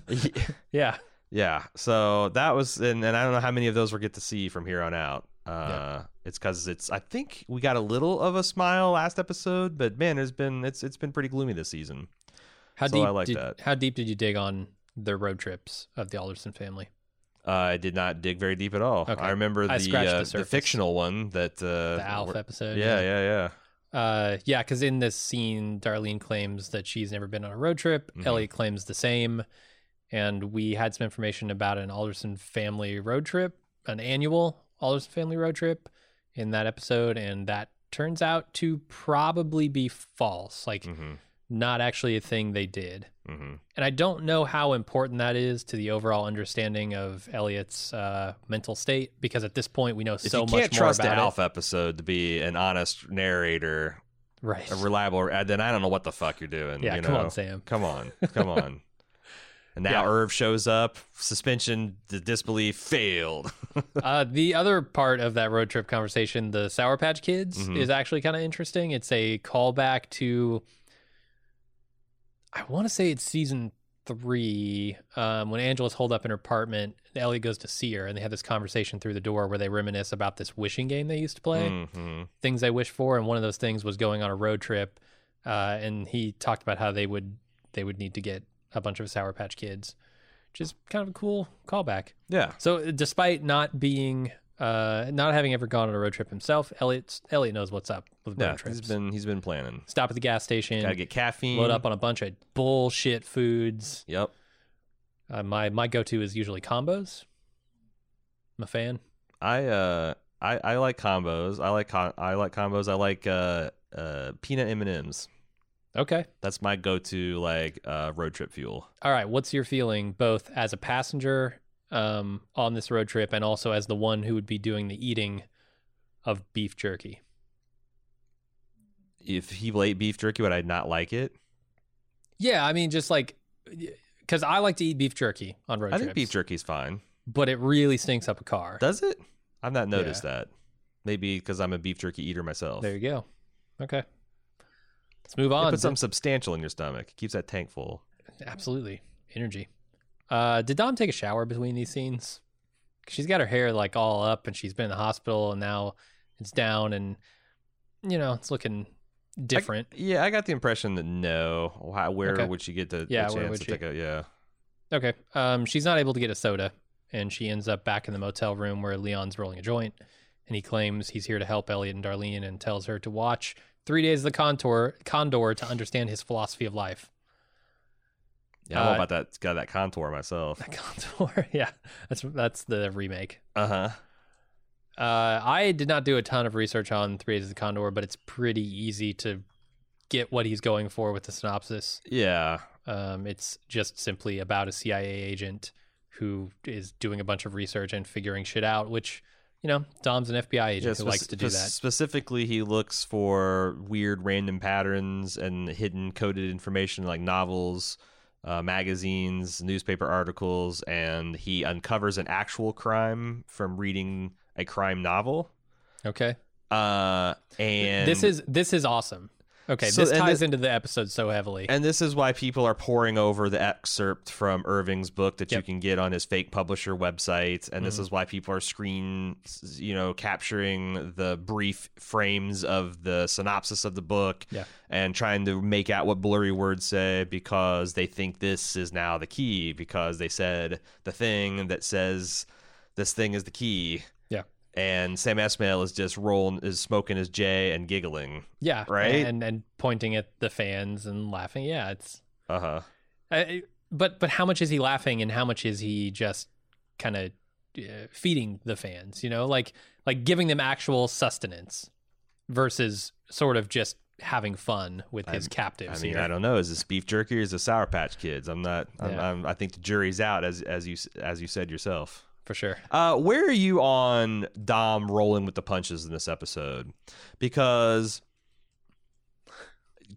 his face. yeah. Yeah, so that was, and, and I don't know how many of those we'll get to see from here on out. Uh, yeah. It's because it's, I think we got a little of a smile last episode, but man, there's been it's it's been pretty gloomy this season. How so deep? I like did, that. How deep did you dig on the road trips of the Alderson family? Uh, I did not dig very deep at all. Okay. I remember the, I scratched uh, the, the fictional one that uh, the A L F episode. Yeah, yeah, yeah. Yeah, uh, yeah, because in this scene, Darlene claims that she's never been on a road trip. Mm-hmm. Elliot claims the same. And we had some information about an Alderson family road trip, an annual Alderson family road trip in that episode. And that turns out to probably be false, like mm-hmm. not actually a thing they did. Mm-hmm. And I don't know how important that is to the overall understanding of Elliot's uh, mental state, because at this point we know if so much more about it. You can't trust the A L F episode to be an honest narrator, right? A reliable, then I don't know what the fuck you're doing. Yeah, you know? Come on, Sam. Come on, come on. And now yeah. Irv shows up, suspension, the disbelief failed. uh, the other part of that road trip conversation, the Sour Patch Kids, mm-hmm. is actually kind of interesting. It's a callback to, I want to say it's season three, um, when Angela's holed up in her apartment, Elliot goes to see her, and they have this conversation through the door where they reminisce about this wishing game they used to play, mm-hmm. things they wish for, and one of those things was going on a road trip, uh, and he talked about how they would they would need to get a bunch of Sour Patch Kids, which is kind of a cool callback. Yeah. So despite not being, uh, not having ever gone on a road trip himself, Elliot Elliot knows what's up with road yeah, trips. He's been he's been planning. Stop at the gas station. Gotta get caffeine. Load up on a bunch of bullshit foods. Yep. Uh, my my go to is usually combos. I'm a fan. I uh I, I like combos. I like com- I like combos. I like uh uh peanut M and M's. Okay. That's my go-to like uh, road trip fuel. All right. What's your feeling both as a passenger um, on this road trip and also as the one who would be doing the eating of beef jerky? If he ate beef jerky, would I not like it? Yeah. I mean, just like, because I like to eat beef jerky on road I trips. I think beef jerky is fine. But it really stinks up a car. Does it? I've not noticed yeah. that. Maybe because I'm a beef jerky eater myself. There you go. Okay. Let's move on. It puts something substantial in your stomach. It keeps that tank full. Absolutely. Energy. Uh, did Dom take a shower between these scenes? She's got her hair like all up and she's been in the hospital and now it's down and, you know, it's looking different. I, yeah, I got the impression that no. Why, where okay. would she get the, yeah, the chance to she? take a... Yeah. Okay. Um, she's not able to get a soda, and she ends up back in the motel room where Leon's rolling a joint, and he claims he's here to help Elliot and Darlene and tells her to watch Three Days of the Condor, Condor to understand his philosophy of life. Yeah, I'm all uh, about that. Got that Contour myself. That Contour, yeah. That's that's the remake. Uh-huh. Uh, I did not do a ton of research on Three Days of the Condor, but it's pretty easy to get what he's going for with the synopsis. Yeah. Um, it's just simply about a C I A agent who is doing a bunch of research and figuring shit out, which, you know, Dom's an F B I agent yeah, who spe- likes to do spe- that. Specifically, he looks for weird random patterns and hidden coded information like novels, Uh, magazines, newspaper articles, and he uncovers an actual crime from reading a crime novel. Okay. Uh, and this is this is awesome. Okay, so, this ties this, into the episode so heavily. And this is why people are poring over the excerpt from Irving's book that yep. you can get on his fake publisher website, and mm-hmm. this is why people are screen, you know, capturing the brief frames of the synopsis of the book yeah. and trying to make out what blurry words say, because they think this is now the key, because they said the thing that says this thing is the key. And Sam Esmail is just rolling, is smoking his J and giggling. Yeah, right, and and pointing at the fans and laughing. Yeah, it's uh huh. I, but but how much is he laughing, and how much is he just kind of uh, feeding the fans? You know, like like giving them actual sustenance versus sort of just having fun with his I'm, captives. I mean, here. I don't know. Is this beef jerky or is this Sour Patch Kids? I'm not. I'm, yeah. I'm, I think the jury's out, as as you as you said yourself. For sure. Uh, where are you on Dom rolling with the punches in this episode? Because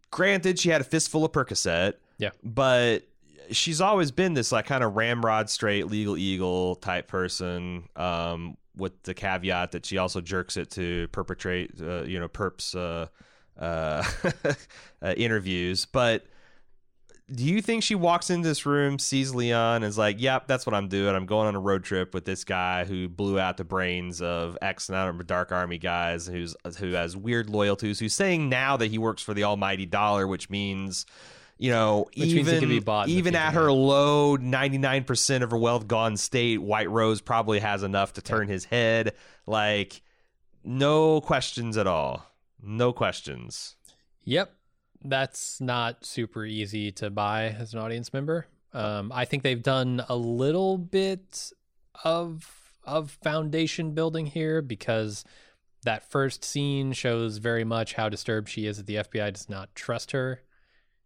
granted, she had a fistful of Percocet. Yeah. But she's always been this like kind of ramrod straight legal eagle type person, um, with the caveat that she also jerks it to perpetrate, uh, you know, perps uh, uh, uh, interviews. But do you think she walks into this room, sees Leon, and is like, yep, that's what I'm doing. I'm going on a road trip with this guy who blew out the brains of X amount of Dark Army guys who's who has weird loyalties, who's saying now that he works for the almighty dollar, which means, you know, which even, can be bought even at her low ninety-nine percent of her wealth gone state, White Rose probably has enough to turn his head. Like, no questions at all. No questions. Yep. That's not super easy to buy as an audience member. Um, I think they've done a little bit of of foundation building here, because that first scene shows very much how disturbed she is that the F B I does not trust her,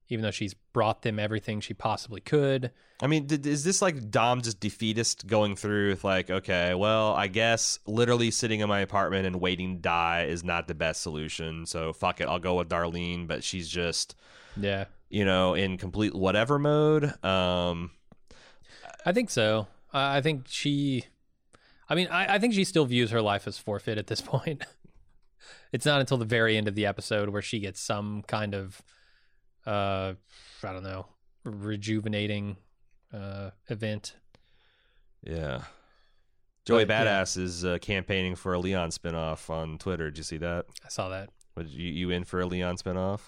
even though she's brought them everything she possibly could. I mean, th- is this like Dom just defeatist going through with like, okay, well, I guess literally sitting in my apartment and waiting to die is not the best solution, so fuck it, I'll go with Darlene, but she's just, yeah, you know, in complete whatever mode. Um, I think so. I think she, I mean, I, I think she still views her life as forfeit at this point. It's not until the very end of the episode where she gets some kind of Uh, I don't know, rejuvenating uh, event. Yeah. Joey but, Badass yeah. is uh, campaigning for a Leon spinoff on Twitter. Did you see that? I saw that. What, you, you in for a Leon spinoff?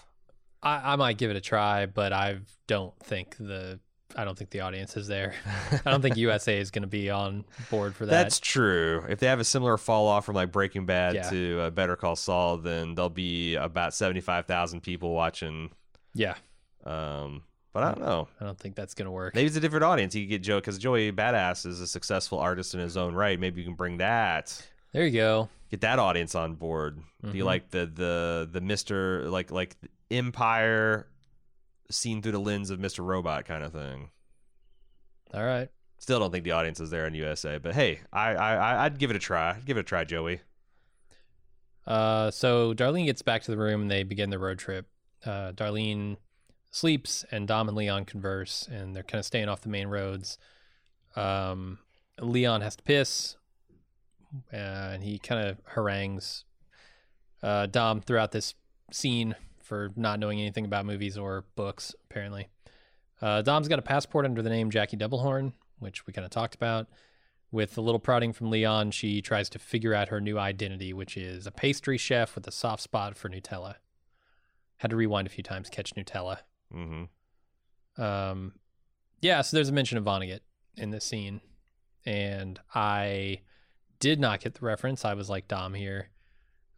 I, I might give it a try, but I don't think the I don't think the audience is there. I don't think U S A is going to be on board for that. That's true. If they have a similar fall off from like Breaking Bad yeah. to uh, Better Call Saul, then there'll be about seventy-five thousand people watching. Yeah. Um, but I don't know. I don't think that's going to work. Maybe it's a different audience. You could get Joe, because Joey Badass is a successful artist in his own right. Maybe you can bring that. There you go. Get that audience on board. Mm-hmm. Do you like the the the Mister like like Empire seen through the lens of Mister Robot kind of thing? All right. Still don't think the audience is there in U S A, but hey, I I I'd give it a try. I'd give it a try, Joey. Uh, so Darlene gets back to the room and they begin the road trip. Uh, Darlene sleeps and Dom and Leon converse, and they're kind of staying off the main roads. Um, Leon has to piss, uh, and he kind of harangues uh, Dom throughout this scene for not knowing anything about movies or books, apparently. Uh, Dom's got a passport under the name Jackie Doublehorn, which we kind of talked about. With a little prodding from Leon, she tries to figure out her new identity, which is a pastry chef with a soft spot for Nutella. Had to rewind a few times, catch Nutella. Mm-hmm. Um, yeah, so there's a mention of Vonnegut in this scene. And I did not get the reference. I was like, Dom here.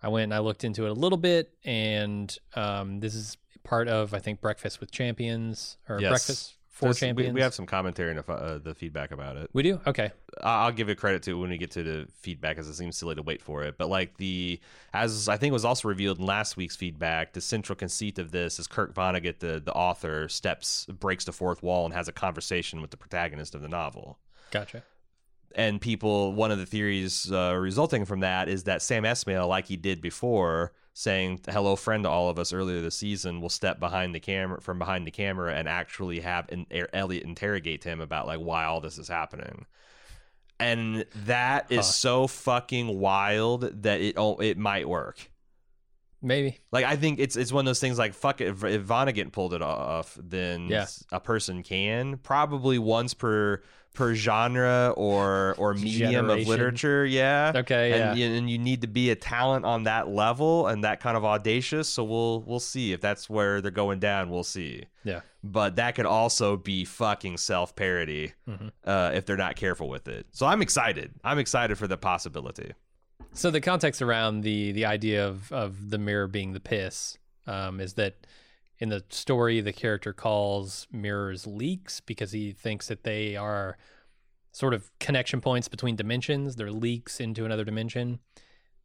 I went and I looked into it a little bit. And um, this is part of, I think, Breakfast with Champions. Or yes. Breakfast for There's, Champions. We, we have some commentary in the, uh, the feedback about it. We do? Okay. I'll give it credit to it when we get to the feedback, because it seems silly to wait for it. But like the, as I think was also revealed in last week's feedback, the central conceit of this is Kurt Vonnegut, the, the author, steps, breaks the fourth wall and has a conversation with the protagonist of the novel. Gotcha. And people, one of the theories uh, resulting from that is that Sam Esmail, like he did before, saying hello friend to all of us earlier this season, will step behind the camera from behind the camera and actually have an, Elliot interrogate him about like why all this is happening. And that is huh. so fucking wild that it oh, it might work. Maybe. Like, I think it's it's one of those things like, fuck it, if, if Vonnegut pulled it off, then yeah. a person can. Probably once per per genre or or medium Generation. of literature, yeah. Okay, and, yeah. And you need to be a talent on that level and that kind of audacious, so we'll we'll see. If that's where they're going down, we'll see. Yeah. But that could also be fucking self-parody mm-hmm. uh, if they're not careful with it. So I'm excited. I'm excited for the possibility. So the context around the the idea of, of the mirror being the piss um, is that in the story, the character calls mirrors leaks because he thinks that they are sort of connection points between dimensions. They're leaks into another dimension.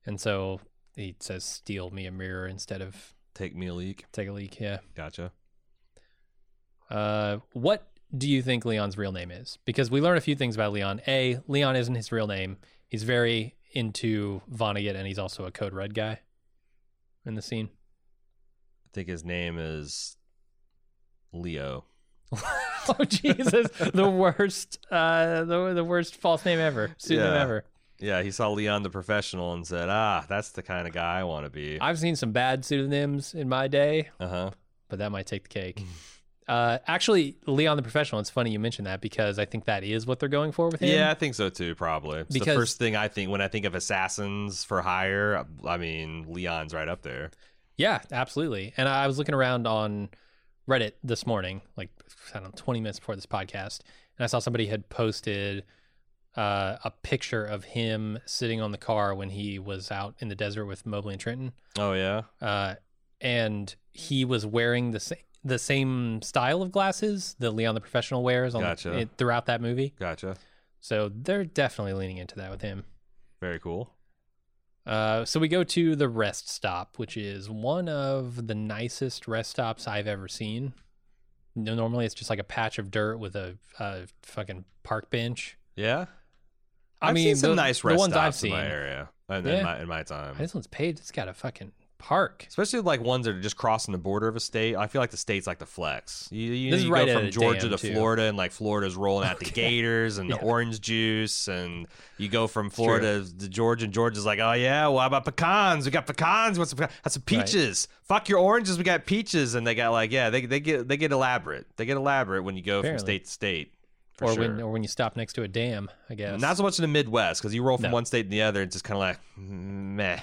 And so he says, steal me a mirror instead of... Take me a leak. Take a leak, yeah. Gotcha. Uh, what do you think Leon's real name is? Because we learn a few things about Leon. A, Leon isn't his real name. He's very... into Vonnegut, and he's also a Code Red guy in the scene. I think his name is Leo. Oh Jesus, the worst, uh, the the worst false name ever, pseudonym yeah. ever. Yeah, he saw Leon the Professional and said, "Ah, that's the kind of guy I want to be." I've seen some bad pseudonyms in my day, uh huh, but that might take the cake. Uh, actually, Leon the Professional, it's funny you mentioned that because I think that is what they're going for with him. Yeah, I think so too, probably. It's because the first thing I think when I think of assassins for hire, I mean, Leon's right up there. Yeah, absolutely. And I was looking around on Reddit this morning, like, I don't know, twenty minutes before this podcast, and I saw somebody had posted uh, a picture of him sitting on the car when he was out in the desert with Mobley and Trenton. Oh, yeah. Uh, and he was wearing the same... the same style of glasses that Leon the Professional wears on gotcha. the, it, throughout that movie. Gotcha. So they're definitely leaning into that with him. Very cool. Uh, so we go to the rest stop, which is one of the nicest rest stops I've ever seen. No, normally it's just like a patch of dirt with a, a fucking park bench. Yeah. I I've mean, seen some the, nice rest the ones stops I've seen. in my area and yeah. in, my, in my time. This one's paved. It's got a fucking... park, especially like ones that are just crossing the border of a state. I feel like the state's like the flex. You, you, you go right from Georgia to too. Florida, and like Florida's rolling out okay. the Gators and yeah. the orange juice, and you go from Florida True. to Georgia, and Georgia's like, oh yeah, well how about pecans? We got pecans. What's some, some peaches? Right. Fuck your oranges. We got peaches, and they got like yeah, they they get they get elaborate. They get elaborate when you go Apparently. from state to state. Or sure. when or when you stop next to a dam, I guess. Not so much in the Midwest because you roll from no. one state to the other, it's just kind of like meh.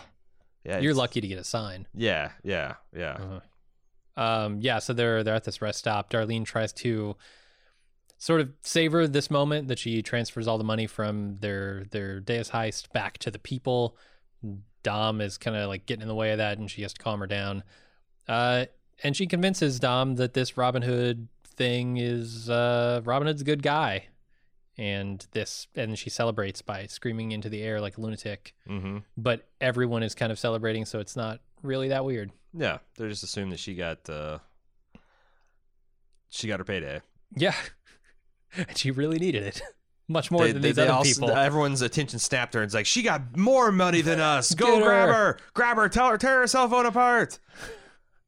Yeah, you're lucky to get a sign. Yeah, yeah, yeah. Uh-huh. Um, yeah, so they're they're at this rest stop. Darlene tries to sort of savor this moment that she transfers all the money from their their Deus heist back to the people. Dom is kind of like getting in the way of that, and she has to calm her down. Uh, and she convinces Dom that this Robin Hood thing is uh, Robin Hood's a good guy, and this and she celebrates by screaming into the air like a lunatic, mm-hmm. but everyone is kind of celebrating, so it's not really that weird. Yeah, they're just assuming that she got uh she got her payday. Yeah. And she really needed it much more they, than they, these they other all, people. Everyone's attention snapped her and it's like, she got more money than us, go Get grab her. her grab her tell her tear her cell phone apart.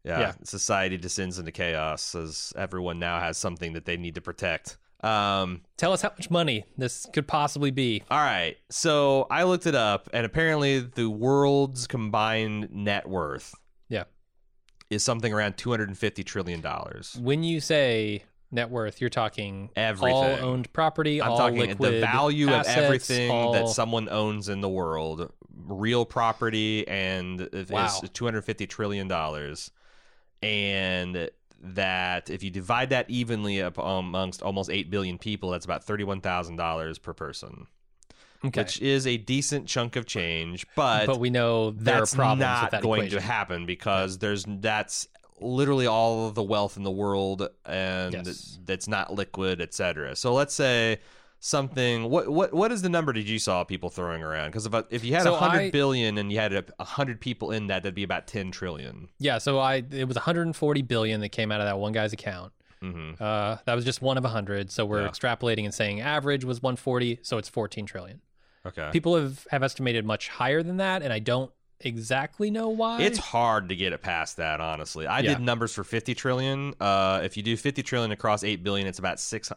Yeah, yeah, society descends into chaos as everyone now has something that they need to protect. Um, Tell us how much money this could possibly be. All right. So I looked it up, and apparently the world's combined net worth yeah, is something around two hundred fifty trillion dollars. When you say net worth, you're talking everything. All owned property, I'm all talking liquid the value assets, of everything all... that someone owns in the world, real property, and wow. it's two hundred fifty trillion dollars. and that if you divide that evenly up amongst almost eight billion people, that's about thirty-one thousand dollars per person. Okay. Which is a decent chunk of change, but, but we know there that's are problems not with that going equation. to happen because there's that's literally all of the wealth in the world, and yes. that's not liquid, et cetera. So let's say something. What what what is the number that you saw people throwing around? Because if if you had so one hundred I, billion and you had one hundred people in that, that'd be about ten trillion. Yeah. So I it was one hundred forty billion that came out of that one guy's account. Mm-hmm. Uh, that was just one of one hundred. So we're yeah. extrapolating and saying average was one hundred forty. So it's fourteen trillion. Okay. People have, have estimated much higher than that, and I don't exactly know why. It's hard to get it past that, honestly. I yeah. did numbers for fifty trillion. Uh, if you do fifty trillion across eight billion, it's about six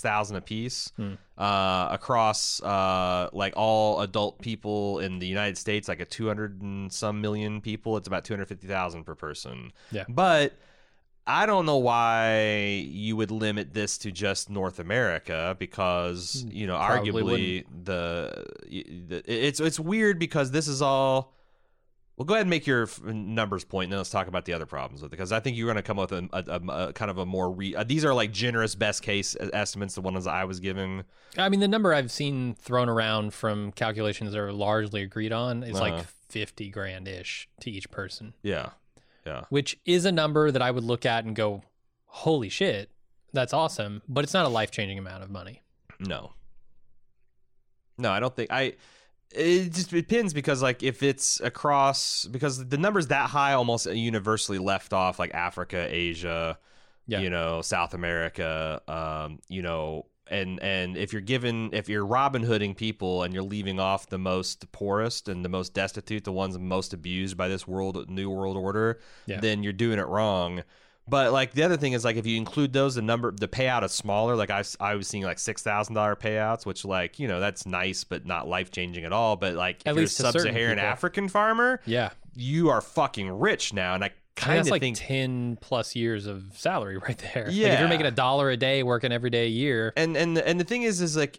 thousand apiece. Hmm. Uh, across uh, like all adult people in the United States, like a two hundred and some million people, it's about two hundred fifty thousand per person. Yeah. But I don't know why you would limit this to just North America because, you know, Probably arguably the, the it's it's weird because this is all. Well, go ahead and make your numbers point, and then let's talk about the other problems with it, because I think you're going to come up with a, a, a kind of a more re, uh, these are like generous best case estimates, the ones I was giving. I mean, the number I've seen thrown around from calculations that are largely agreed on is uh, like fifty grand ish to each person. Yeah. Yeah. Which is a number that I would look at and go, holy shit, that's awesome. But it's not a life-changing amount of money. No. No, I don't think I. It just depends because, like, if it's across, because the number's that high, almost universally left off, like Africa, Asia, yeah. you know, South America, um, you know, and and if you're given, if you're Robin Hooding people and you're leaving off the most poorest and the most destitute, the ones most abused by this world new world order, yeah. then you're doing it wrong. But like the other thing is, like, if you include those, the number, the payout is smaller. Like I, I was seeing like six thousand dollar payouts, which, like, you know, that's nice but not life changing at all. But like, at if least you're a sub-Saharan African farmer, yeah, you are fucking rich now, and I. Kind of like think, ten plus years of salary right there. Yeah, like if you're making a dollar a day working every day a year, and and and the thing is, is like,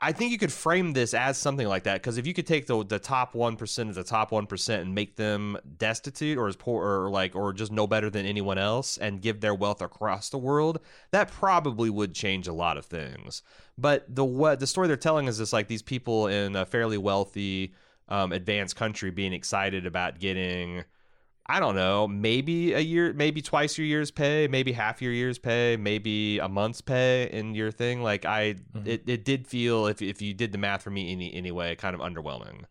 I think you could frame this as something like that, because if you could take the the top one percent of the top one percent and make them destitute or as poor or like or just no better than anyone else and give their wealth across the world, that probably would change a lot of things. But the what the story they're telling is this: like these people in a fairly wealthy, um, advanced country being excited about getting. I don't know, maybe a year, maybe twice your year's pay, maybe half your year's pay, maybe a month's pay in your thing. Like I, mm-hmm. it, it did feel, if if you did the math for me any anyway, kind of underwhelming.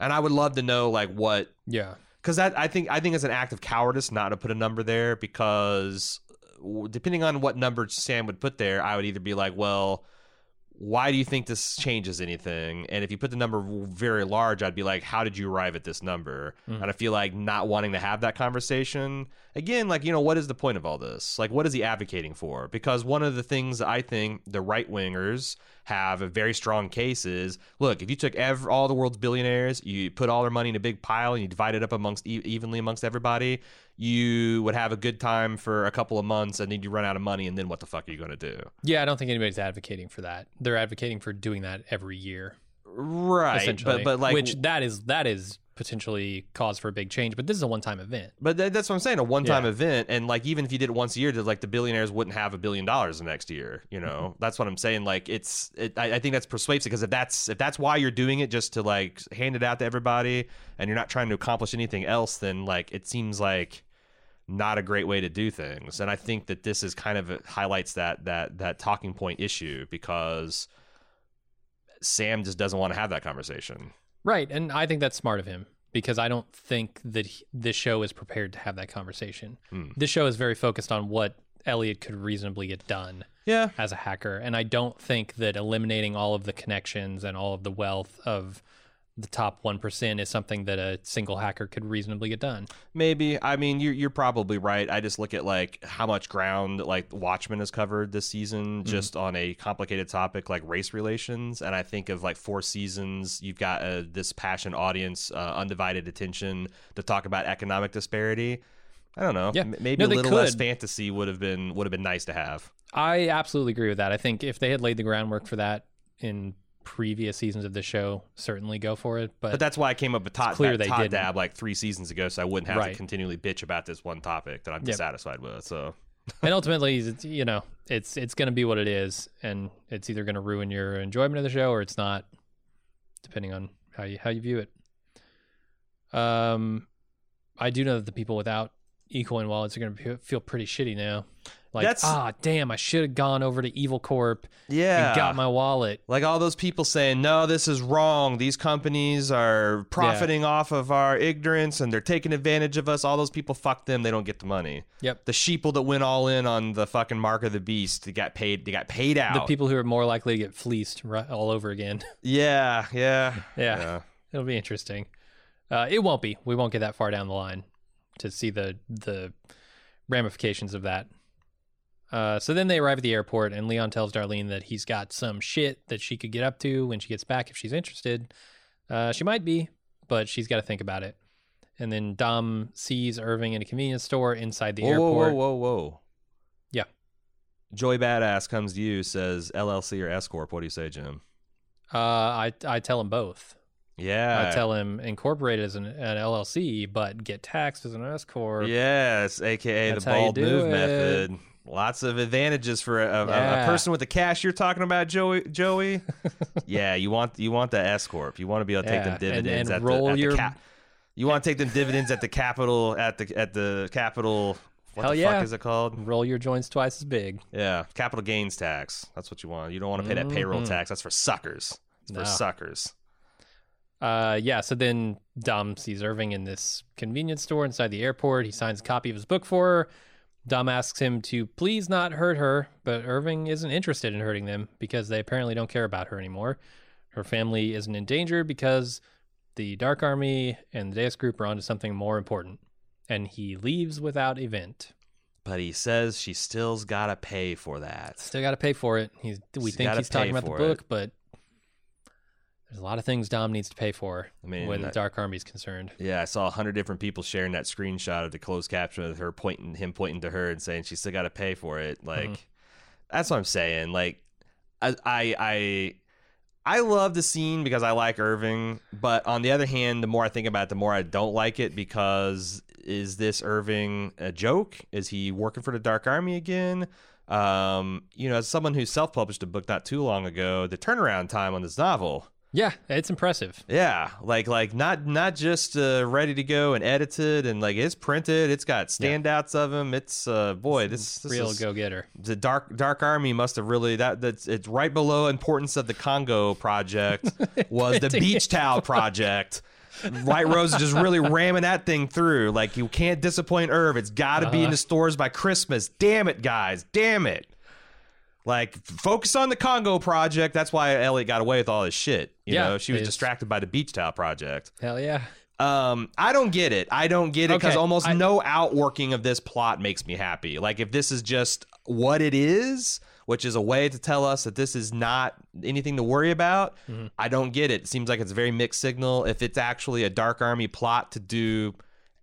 And I would love to know like what, yeah, because that I think I think it's an act of cowardice not to put a number there, because depending on what number Sam would put there, I would either be like, well, why do you think this changes anything? And if you put the number very large, I'd be like, how did you arrive at this number? Mm. And I feel like not wanting to have that conversation. Again, like, you know, what is the point of all this? Like, what is he advocating for? Because one of the things I think the right-wingers have a very strong case is, look, if you took ev- all the world's billionaires, you put all their money in a big pile and you divide it up amongst e- evenly amongst everybody, you would have a good time for a couple of months and then you run out of money, and then what the fuck are you going to do? Yeah, I don't think anybody's advocating for that. They're advocating for doing that every year. Right. Essentially. But, but like, which that is that is potentially cause for a big change, but this is a one-time event. But th- that's what I'm saying, a one-time yeah. event. And like, even if you did it once a year, like the billionaires wouldn't have a billion dollars the next year, you know? Mm-hmm. That's what I'm saying. Like it's it, I, I think that's persuasive, because if that's if that's why you're doing it, just to like hand it out to everybody, and you're not trying to accomplish anything else, then like it seems like not a great way to do things. And I think that this is kind of highlights that that that talking point issue, because Sam just doesn't want to have that conversation. Right. And I think that's smart of him, because I don't think that he, this show is prepared to have that conversation. Mm. This show is very focused on what Elliot could reasonably get done yeah. as a hacker. And I don't think that eliminating all of the connections and all of the wealth of the top one percent is something that a single hacker could reasonably get done. Maybe. I mean, you're, you're probably right. I just look at like how much ground like Watchmen has covered this season, just mm-hmm. on a complicated topic like race relations. And I think of like four seasons, you've got uh, this passionate audience, uh, undivided attention to talk about economic disparity. I don't know. Yeah. M- maybe no, a little could. less fantasy would have been, would have been nice to have. I absolutely agree with that. I think if they had laid the groundwork for that in previous seasons of the show certainly go for it. But, but that's why I came up with Todd, clear that Todd Dab like three seasons ago, so I wouldn't have right. to continually bitch about this one topic that I'm dissatisfied yep. with. So, and ultimately, it's, you know, it's it's going to be what it is, and it's either going to ruin your enjoyment of the show or it's not, depending on how you how you view it. Um, I do know that the people without eCoin wallets are going to feel pretty shitty now. Like, that's, ah, damn, I should have gone over to Evil Corp yeah. and got my wallet. Like all those people saying, no, this is wrong. These companies are profiting yeah. off of our ignorance and they're taking advantage of us. All those people, fuck them. They don't get the money. Yep. The sheeple that went all in on the fucking Mark of the Beast, they got paid, they got paid out. The people who are more likely to get fleeced right, all over again. yeah, yeah, yeah. Yeah. It'll be interesting. Uh, it won't be. We won't get that far down the line to see the the ramifications of that. Uh, so then they arrive at the airport, and Leon tells Darlene that he's got some shit that she could get up to when she gets back if she's interested. Uh, she might be, but she's got to think about it. And then Dom sees Irving in a convenience store inside the whoa, airport. Whoa, whoa, whoa. Yeah. Joey Badass comes to you, says L L C or S-Corp. What do you say, Jim? Uh, I, I tell him both. Yeah. I tell him incorporate as an, an L L C, but get taxed as an S-Corp. Yes, a k a that's the bald move it. Method. Lots of advantages for a, a, yeah. a person with the cash you're talking about, Joey. Joey, yeah, you want you want the S corp. You want to be able to yeah. take them dividends and, and at roll the, at your... the cap. You want to take them dividends at the capital at the at the capital. What Hell the yeah. fuck is it called? Roll your joints twice as big. Yeah, capital gains tax. That's what you want. You don't want to pay that mm-hmm. payroll tax. That's for suckers. It's no. for suckers. Uh, yeah. So then Dom sees Irving in this convenience store inside the airport. He signs a copy of his book for her. Dom asks him to please not hurt her, but Irving isn't interested in hurting them because they apparently don't care about her anymore. Her family isn't in danger because the Dark Army and the Deus group are onto something more important. And he leaves without event. But he says she still's got to pay for that. Still got to pay for it. He's, we She's think he's talking about the book, it. But there's a lot of things Dom needs to pay for I mean, when the Dark Army's concerned. Yeah, I saw a hundred different people sharing that screenshot of the closed caption of her pointing, him pointing to her and saying she's still got to pay for it. Like, mm-hmm. that's what I'm saying. Like, I, I, I, I love the scene because I like Irving, but on the other hand, the more I think about it, the more I don't like it because is this Irving a joke? Is he working for the Dark Army again? Um, you know, as someone who self-published a book not too long ago, the turnaround time on this novel. Yeah, it's impressive. Yeah, like like not not just uh, ready to go and edited and like it's printed. It's got standouts yeah. of them. It's uh, boy, this, this real is real go-getter. The Dark Dark Army must have really that that's it's right below importance of the Congo project was the beach towel project. White Rose is just really ramming that thing through. Like you can't disappoint Irv. It's got to uh-huh. be in the stores by Christmas. Damn it, guys! Damn it! Like, focus on the Congo project. That's why Elliot got away with all this shit. You yeah, know, she was distracted by the beach towel project. Hell yeah. Um, I don't get it. I don't get it because okay. almost I... no outworking of this plot makes me happy. Like, if this is just what it is, which is a way to tell us that this is not anything to worry about, mm-hmm. I don't get it. It seems like it's a very mixed signal. If it's actually a Dark Army plot to do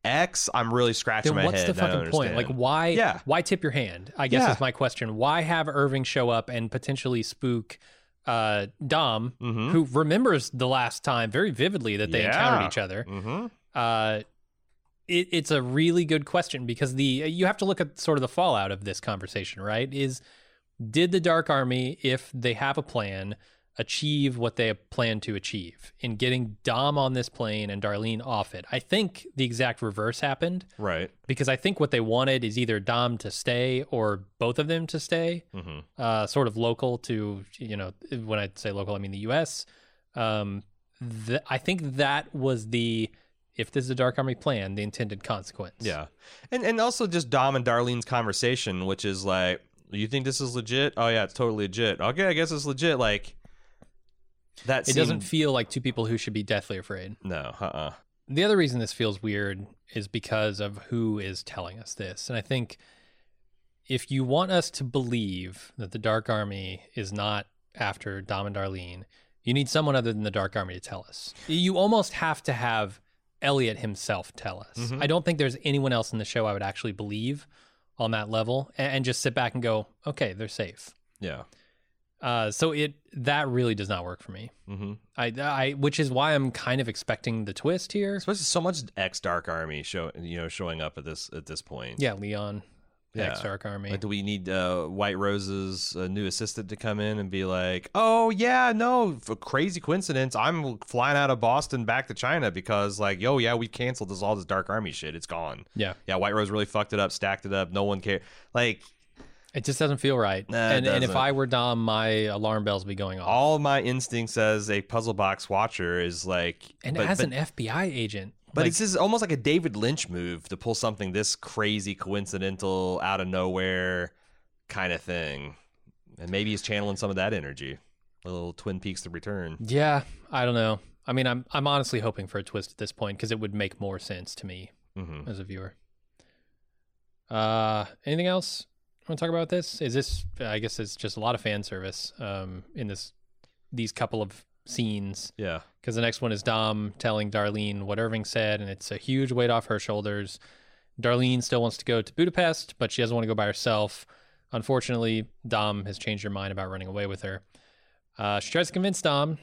X, I'm really scratching then my what's head. What's the fucking point? Like, why? Yeah. Why tip your hand? I guess yeah. is my question. Why have Irving show up and potentially spook uh, Dom, mm-hmm. who remembers the last time very vividly that they yeah. encountered each other? Mm-hmm. Uh, it, it's a really good question because the you have to look at sort of the fallout of this conversation, right? Is did the Dark Army, if they have a plan, achieve what they plan to achieve in getting Dom on this plane and Darlene off it? I think the exact reverse happened. Right. Because I think what they wanted is either Dom to stay or both of them to stay, mm-hmm. uh, sort of local to, you know, when I say local, I mean the U S. Um, th- I think that was the, if this is a Dark Army plan, the intended consequence. Yeah. And, and also just Dom and Darlene's conversation, which is like, you think this is legit? Oh yeah, it's totally legit. Okay, I guess it's legit. Like, That it seemed... doesn't feel like two people who should be deathly afraid. No, uh-uh. The other reason this feels weird is because of who is telling us this. And I think if you want us to believe that the Dark Army is not after Dom and Darlene, you need someone other than the Dark Army to tell us. You almost have to have Elliot himself tell us. Mm-hmm. I don't think there's anyone else in the show I would actually believe on that level and just sit back and go, okay, they're safe. Yeah. Uh, so it that really does not work for me. Mm-hmm. I, I which is why I'm kind of expecting the twist here. Especially so much ex Dark Army show you know showing up at this at this point. Yeah, Leon, yeah. ex Dark Army. Like, do we need uh, White Rose's uh, new assistant to come in and be like, oh yeah, no, for crazy coincidence, I'm flying out of Boston back to China because like, yo, yeah, we canceled this all this Dark Army shit. It's gone. Yeah, yeah. White Rose really fucked it up, stacked it up. No one cared. Like. It just doesn't feel right. Nah, and, doesn't. and if I were Dom, my alarm bells would be going off. All my instincts as a puzzle box watcher is like... And but, as but, an F B I agent. But like, it's just almost like a David Lynch move to pull something this crazy, coincidental, out of nowhere kind of thing. And maybe he's channeling some of that energy. A little Twin Peaks The Return. Yeah, I don't know. I mean, I'm, I'm honestly hoping for a twist at this point because it would make more sense to me mm-hmm. as a viewer. Uh, anything else? Want to talk about this? Is this? I guess it's just a lot of fan service um, in this, these couple of scenes. Yeah. Because the next one is Dom telling Darlene what Irving said, and it's a huge weight off her shoulders. Darlene still wants to go to Budapest, but she doesn't want to go by herself. Unfortunately, Dom has changed her mind about running away with her. Uh, she tries to convince Dom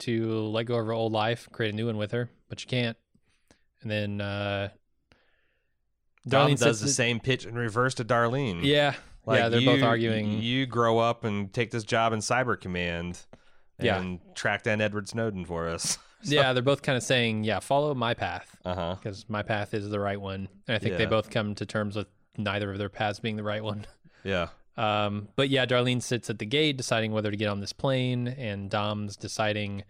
to let go of her old life, create a new one with her, but she can't. And then. Uh, Dom Darlene does the that, same pitch in reverse to Darlene. Yeah. Like yeah, they're you, both arguing. You grow up and take this job in Cyber Command and yeah. track down Edward Snowden for us. So. Yeah, they're both kind of saying, yeah, follow my path because uh-huh. my path is the right one. And I think yeah. they both come to terms with neither of their paths being the right one. Yeah. Um, but yeah, Darlene sits at the gate deciding whether to get on this plane, and Dom's deciding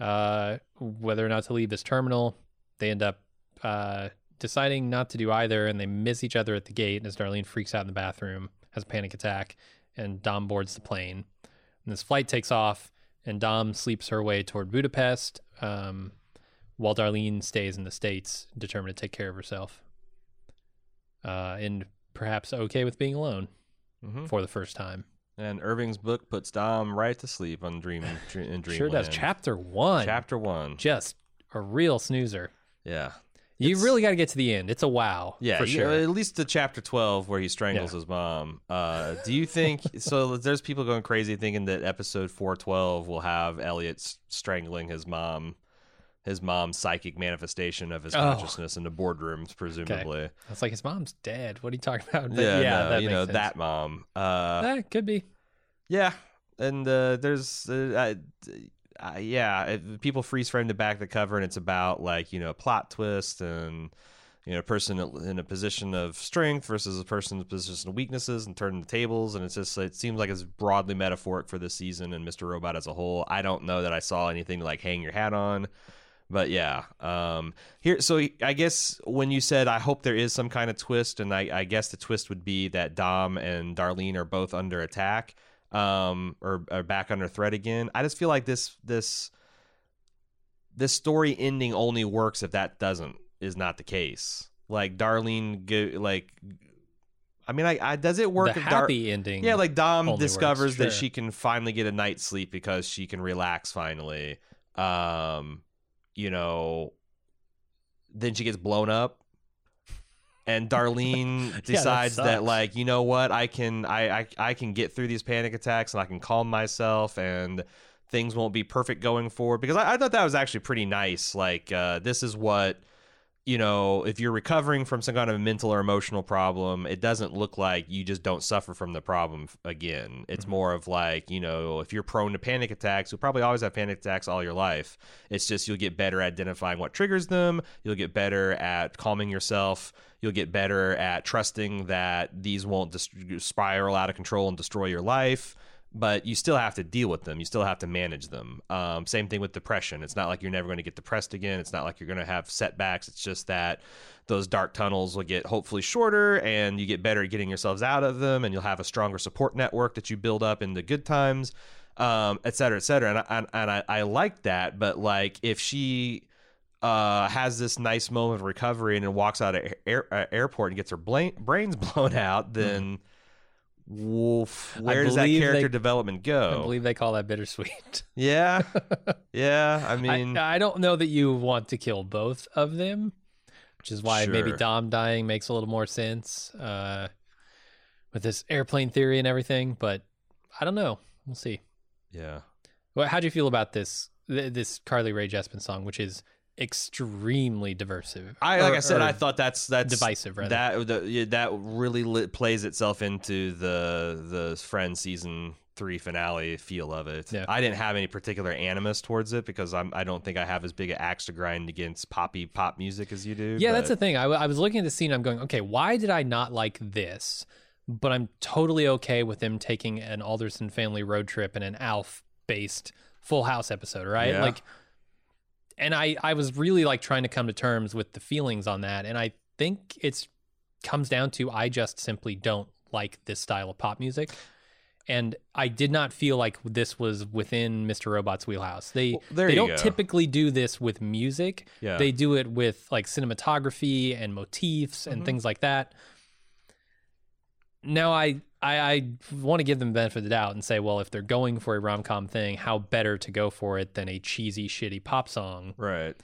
uh, whether or not to leave this terminal. They end up... Uh, deciding not to do either, and they miss each other at the gate as Darlene freaks out in the bathroom, has a panic attack, and Dom boards the plane. And this flight takes off, and Dom sleeps her way toward Budapest, um, while Darlene stays in the States, determined to take care of herself. Uh, and perhaps okay with being alone mm-hmm. for the first time. And Irving's book puts Dom right to sleep on Dream and Dreamland. Sure does. Chapter one. Chapter one. Just a real snoozer. Yeah. You it's, really got to get to the end. It's a wow. Yeah, for sure. At least to chapter twelve where he strangles yeah. his mom. Uh, do you think... so there's people going crazy thinking that episode four twelve will have Elliot strangling his mom, his mom's psychic manifestation of his oh. consciousness in the boardrooms, presumably. Okay. It's like, his mom's dead. What are you talking about? But yeah, yeah no, that you know, sense. That mom. Uh, that could be. Yeah. And uh, there's... Uh, I, Uh, yeah, it, people freeze frame the back of the cover, and it's about like you know plot twist and you know a person in a position of strength versus a person in a position of weaknesses and turning the tables, and it's just it seems like it's broadly metaphoric for this season and Mister Robot as a whole. I don't know that I saw anything to like hang your hat on, but yeah, um, here. So I guess when you said I hope there is some kind of twist, and I, I guess the twist would be that Dom and Darlene are both under attack. Um, or, or back under threat again. I just feel like this this this story ending only works if that doesn't is not the case. Like Darlene, go, like I mean, I, I does it work? The if happy Dar- ending, yeah. Like Dom discovers works, sure. that she can finally get a night's sleep because she can relax finally. Um, you know, then she gets blown up. And Darlene yeah, decides that, that, like, you know what, I can, I, I, I can get through these panic attacks, and I can calm myself, and things won't be perfect going forward. Because I, I thought that was actually pretty nice. Like, uh, this is what, you know, if you're recovering from some kind of mental or emotional problem, it doesn't look like you just don't suffer from the problem again. It's mm-hmm. more of like, you know, if you're prone to panic attacks, you'll probably always have panic attacks all your life. It's just you'll get better at identifying what triggers them. You'll get better at calming yourself. You'll get better at trusting that these won't dis- spiral out of control and destroy your life, but you still have to deal with them. You still have to manage them. Um, same thing with depression. It's not like you're never going to get depressed again. It's not like you're going to have setbacks. It's just that those dark tunnels will get hopefully shorter, and you get better at getting yourselves out of them, and you'll have a stronger support network that you build up in the good times, um, et cetera, et cetera. And I, and, and I, I like that, but like if she... Uh, has this nice moment of recovery and then walks out of air, uh, airport and gets her bla- brains blown out, then mm-hmm. woof, where does that character they, development go? I believe they call that bittersweet. Yeah. Yeah. I mean, I, I don't know that you want to kill both of them, which is why sure. maybe Dom dying makes a little more sense uh, with this airplane theory and everything, but I don't know. We'll see. Yeah. Well, how do you feel about this this Carly Rae Jepsen song, which is extremely diversive? I like or, I said, I thought that's that's divisive. Rather. That the, yeah, that really lit, plays itself into the the Friends season three finale feel of it. Yeah. I didn't have any particular animus towards it because I'm, I don't think I have as big an axe to grind against poppy pop music as you do. Yeah, but that's the thing. I, w- I was looking at the scene. I'm going, okay, why did I not like this? But I'm totally okay with them taking an Alderson family road trip and an A L F based Full House episode, right? Yeah. Like, and I, I was really like trying to come to terms with the feelings on that. And I think it's comes down to, I just simply don't like this style of pop music. And I did not feel like this was within Mister Robot's wheelhouse. They well, they don't go. typically do this with music. Yeah. They do it with like cinematography and motifs and mm-hmm. things like that. Now, I, I, I want to give them the benefit of the doubt and say, well, if they're going for a rom-com thing, how better to go for it than a cheesy, shitty pop song? Right.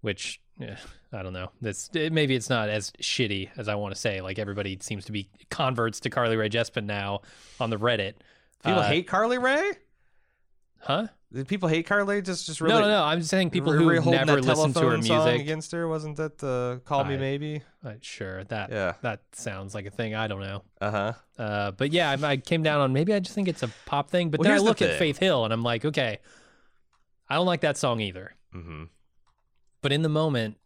Which, eh, I don't know. That's it, maybe it's not as shitty as I want to say. Like, everybody seems to be converts to Carly Rae Jepsen now on the Reddit. People uh, hate Carly Rae? Huh? Did people hate Carly? Just, just really? No, no, no. I'm just saying people who never listened to her music. Song against her, wasn't that the "Call I, Me Maybe"? I, sure, that yeah. that sounds like a thing. I don't know. Uh huh. Uh, but yeah, I, I came down on maybe I just think it's a pop thing. But well, then I look the at Faith Hill and I'm like, okay, I don't like that song either. Mm-hmm. But in the moment,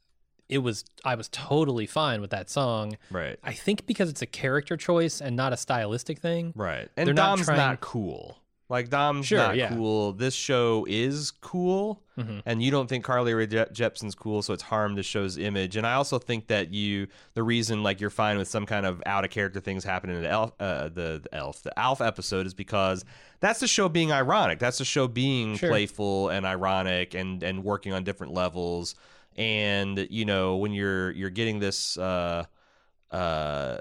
it was I was totally fine with that song. Right. I think because it's a character choice and not a stylistic thing. Right. And Dom's not, trying, not cool. Like, Dom's sure, not yeah. cool. This show is cool, mm-hmm. and you don't think Carly Rae Jepsen's cool, so it's harmed the show's image. And I also think that you, the reason like you're fine with some kind of out of character things happening in the elf, uh, the, the elf, the Alf episode is because that's the show being ironic. That's the show being sure. playful and ironic and and working on different levels. And you know when you're you're getting this. Uh, Uh,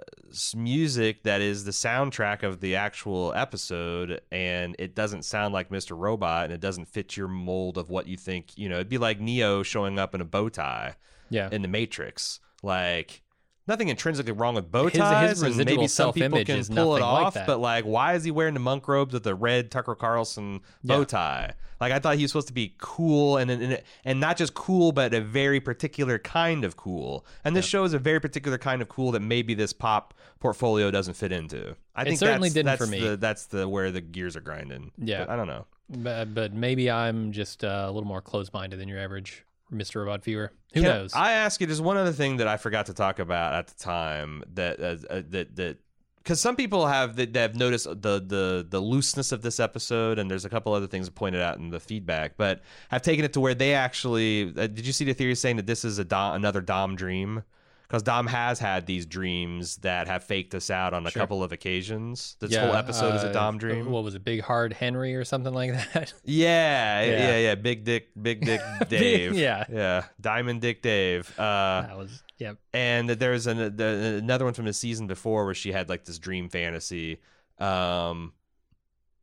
music that is the soundtrack of the actual episode, and it doesn't sound like Mister Robot, and it doesn't fit your mold of what you think. You know, it'd be like Neo showing up in a bow tie, yeah. in The Matrix. Like, nothing intrinsically wrong with bow ties. His, his residual and maybe some people can pull it off, like but like, why is he wearing the monk robes with the red Tucker Carlson bow yeah. tie? Like, I thought he was supposed to be cool, and and, and not just cool, but a very particular kind of cool. And this yeah. show is a very particular kind of cool that maybe this pop portfolio doesn't fit into. I it think certainly that's, didn't that's for me. The, that's the where the gears are grinding. Yeah, but I don't know. But, but maybe I'm just uh, a little more closed-minded than your average Mister Robot viewer. Who Can knows? I ask you, there's one other thing that I forgot to talk about at the time that uh, that that. Because some people have that have noticed the, the the looseness of this episode, and there's a couple other things pointed out in the feedback. But I've taken it to where they actually uh, did you see the theory saying that this is a Dom, another Dom dream? Because Dom has had these dreams that have faked us out on a sure. couple of occasions. This yeah, whole episode uh, is a Dom dream. What was it, Big Hard Henry or something like that? Yeah, yeah, yeah. yeah. Big Dick, Big Dick Dave. yeah, yeah. Diamond Dick Dave. Uh, that was. Yep. And there's an, the, another one from the season before where she had like this dream fantasy. Um,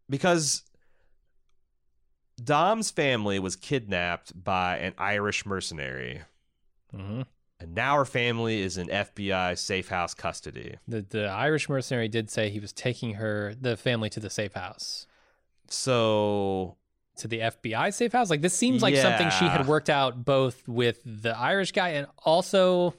because Dom's family was kidnapped by an Irish mercenary. Mm-hmm. And now her family is in F B I safe house custody. The, the Irish mercenary did say he was taking her, the family, to the safe house. So... to the F B I safe house? Like, this seems like yeah. something she had worked out both with the Irish guy and also...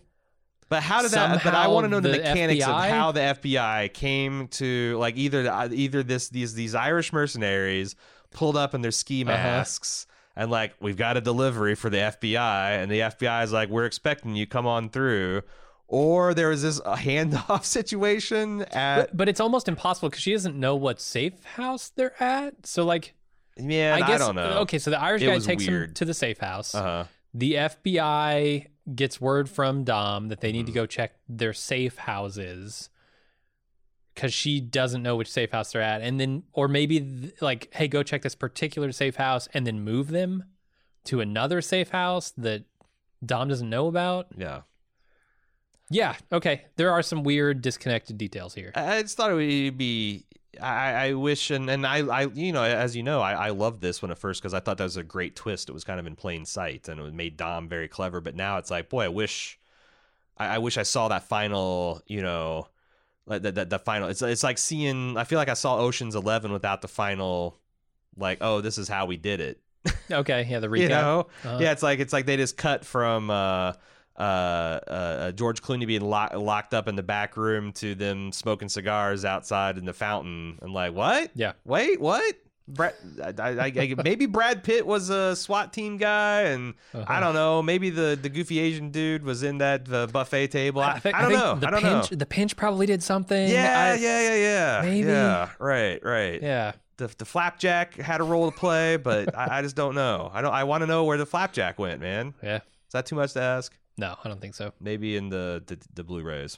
But how did that... But I want to know the, the mechanics F B I? Of how the F B I came to... Like, either either this these these Irish mercenaries pulled up in their ski masks uh-huh. and, like, we've got a delivery for the F B I, and the F B I is like, we're expecting you, come on through... Or there was this handoff situation at... But, but it's almost impossible because she doesn't know what safe house they're at. So, like... Yeah, I, I don't know. Okay, so the Irish it guy takes weird. him to the safe house. Uh-huh. The F B I gets word from Dom that they need mm. to go check their safe houses because she doesn't know which safe house they're at. And then, or maybe th- like, hey, go check this particular safe house and then move them to another safe house that Dom doesn't know about. Yeah. Yeah, okay. There are some weird disconnected details here. I just thought it would be... I, I wish, and, and I, I, you know, as you know, I, I loved this one at first because I thought that was a great twist. It was kind of in plain sight, and it made Dom very clever. But now it's like, boy, I wish, I, I wish I saw that final, you know, like the, the, the final. It's it's like seeing. I feel like I saw Ocean's Eleven without the final like, oh, this is how we did it. Okay, yeah, the recap. You know? uh-huh. Yeah, it's like it's like they just cut from uh, uh, uh, George Clooney being lock, locked up in the back room to them smoking cigars outside in the fountain. I'm like, what? Yeah. Wait, what? Brad, I, I, I, maybe Brad Pitt was a SWAT team guy, and uh-huh. I don't know. Maybe the, the goofy Asian dude was in that uh, buffet table. I, I, think, I don't I know. The I don't pinch, know. The pinch probably did something. Yeah, I, yeah, yeah, yeah. Maybe. Yeah, right, right. Yeah. The the flapjack had a role to play, but I, I just don't know. I don't. I want to know where the flapjack went, man. Yeah. Is that too much to ask? No, I don't think so. Maybe in the the, the Blu-rays.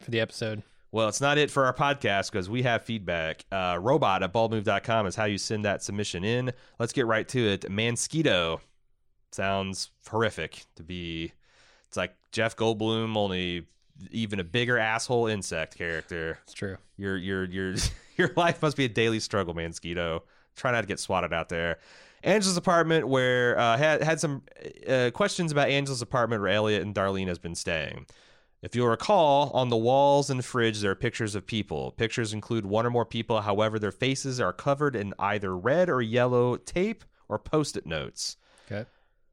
for the episode. Well, it's not it for our podcast because we have feedback. Uh, robot at bald move dot com is how you send that submission in. Let's get right to it. Mansquito sounds horrific to be. It's like Jeff Goldblum, only even a bigger asshole insect character. It's true. Your your your your life must be a daily struggle, Mansquito. Try not to get swatted out there. Angela's apartment, where uh, had had some uh, questions about Angela's apartment where Elliot and Darlene has been staying. If you'll recall, on the walls and fridge, there are pictures of people. Pictures include one or more people. However, their faces are covered in either red or yellow tape or Post-it notes. Okay.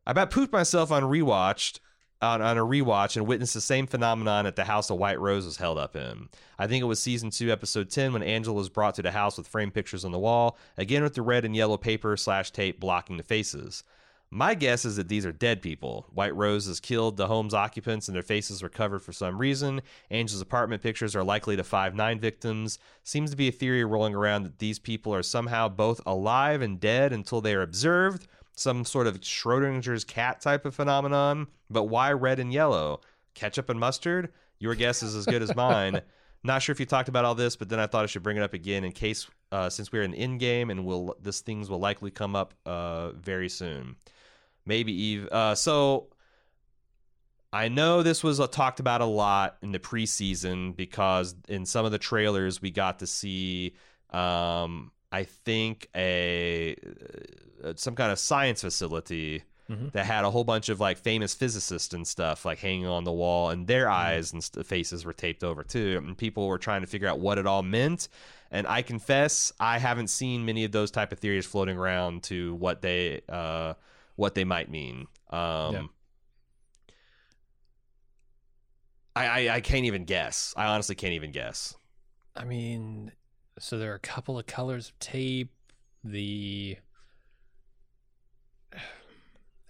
I about pooped myself on rewatched on, on a rewatch and witnessed the same phenomenon at the house the White Rose was held up in. I think it was Season two, Episode ten, when Angela was brought to the house with framed pictures on the wall, again with the red and yellow paper slash tape blocking the faces. My guess is that these are dead people. White Rose has killed the home's occupants and their faces were covered for some reason. Angela's apartment pictures are likely the five nine victims. Seems to be a theory rolling around that these people are somehow both alive and dead until they are observed. Some sort of Schrodinger's cat type of phenomenon. But why red and yellow? Ketchup and mustard? Your guess is as good as mine. Not sure if you talked about all this, but then I thought I should bring it up again in case, uh, since we're in end game and we'll, this things will likely come up uh, very soon. Maybe Eve. Uh, so I know this was a, talked about a lot in the preseason because in some of the trailers we got to see, um, I think, a some kind of science facility mm-hmm. that had a whole bunch of like famous physicists and stuff like hanging on the wall, and their mm-hmm. eyes and st- faces were taped over too. And people were trying to figure out what it all meant. And I confess, I haven't seen many of those type of theories floating around to what they... Uh, what they might mean. Um, yeah. I, I, I can't even guess. I honestly can't even guess. I mean, so there are a couple of colors of tape. The,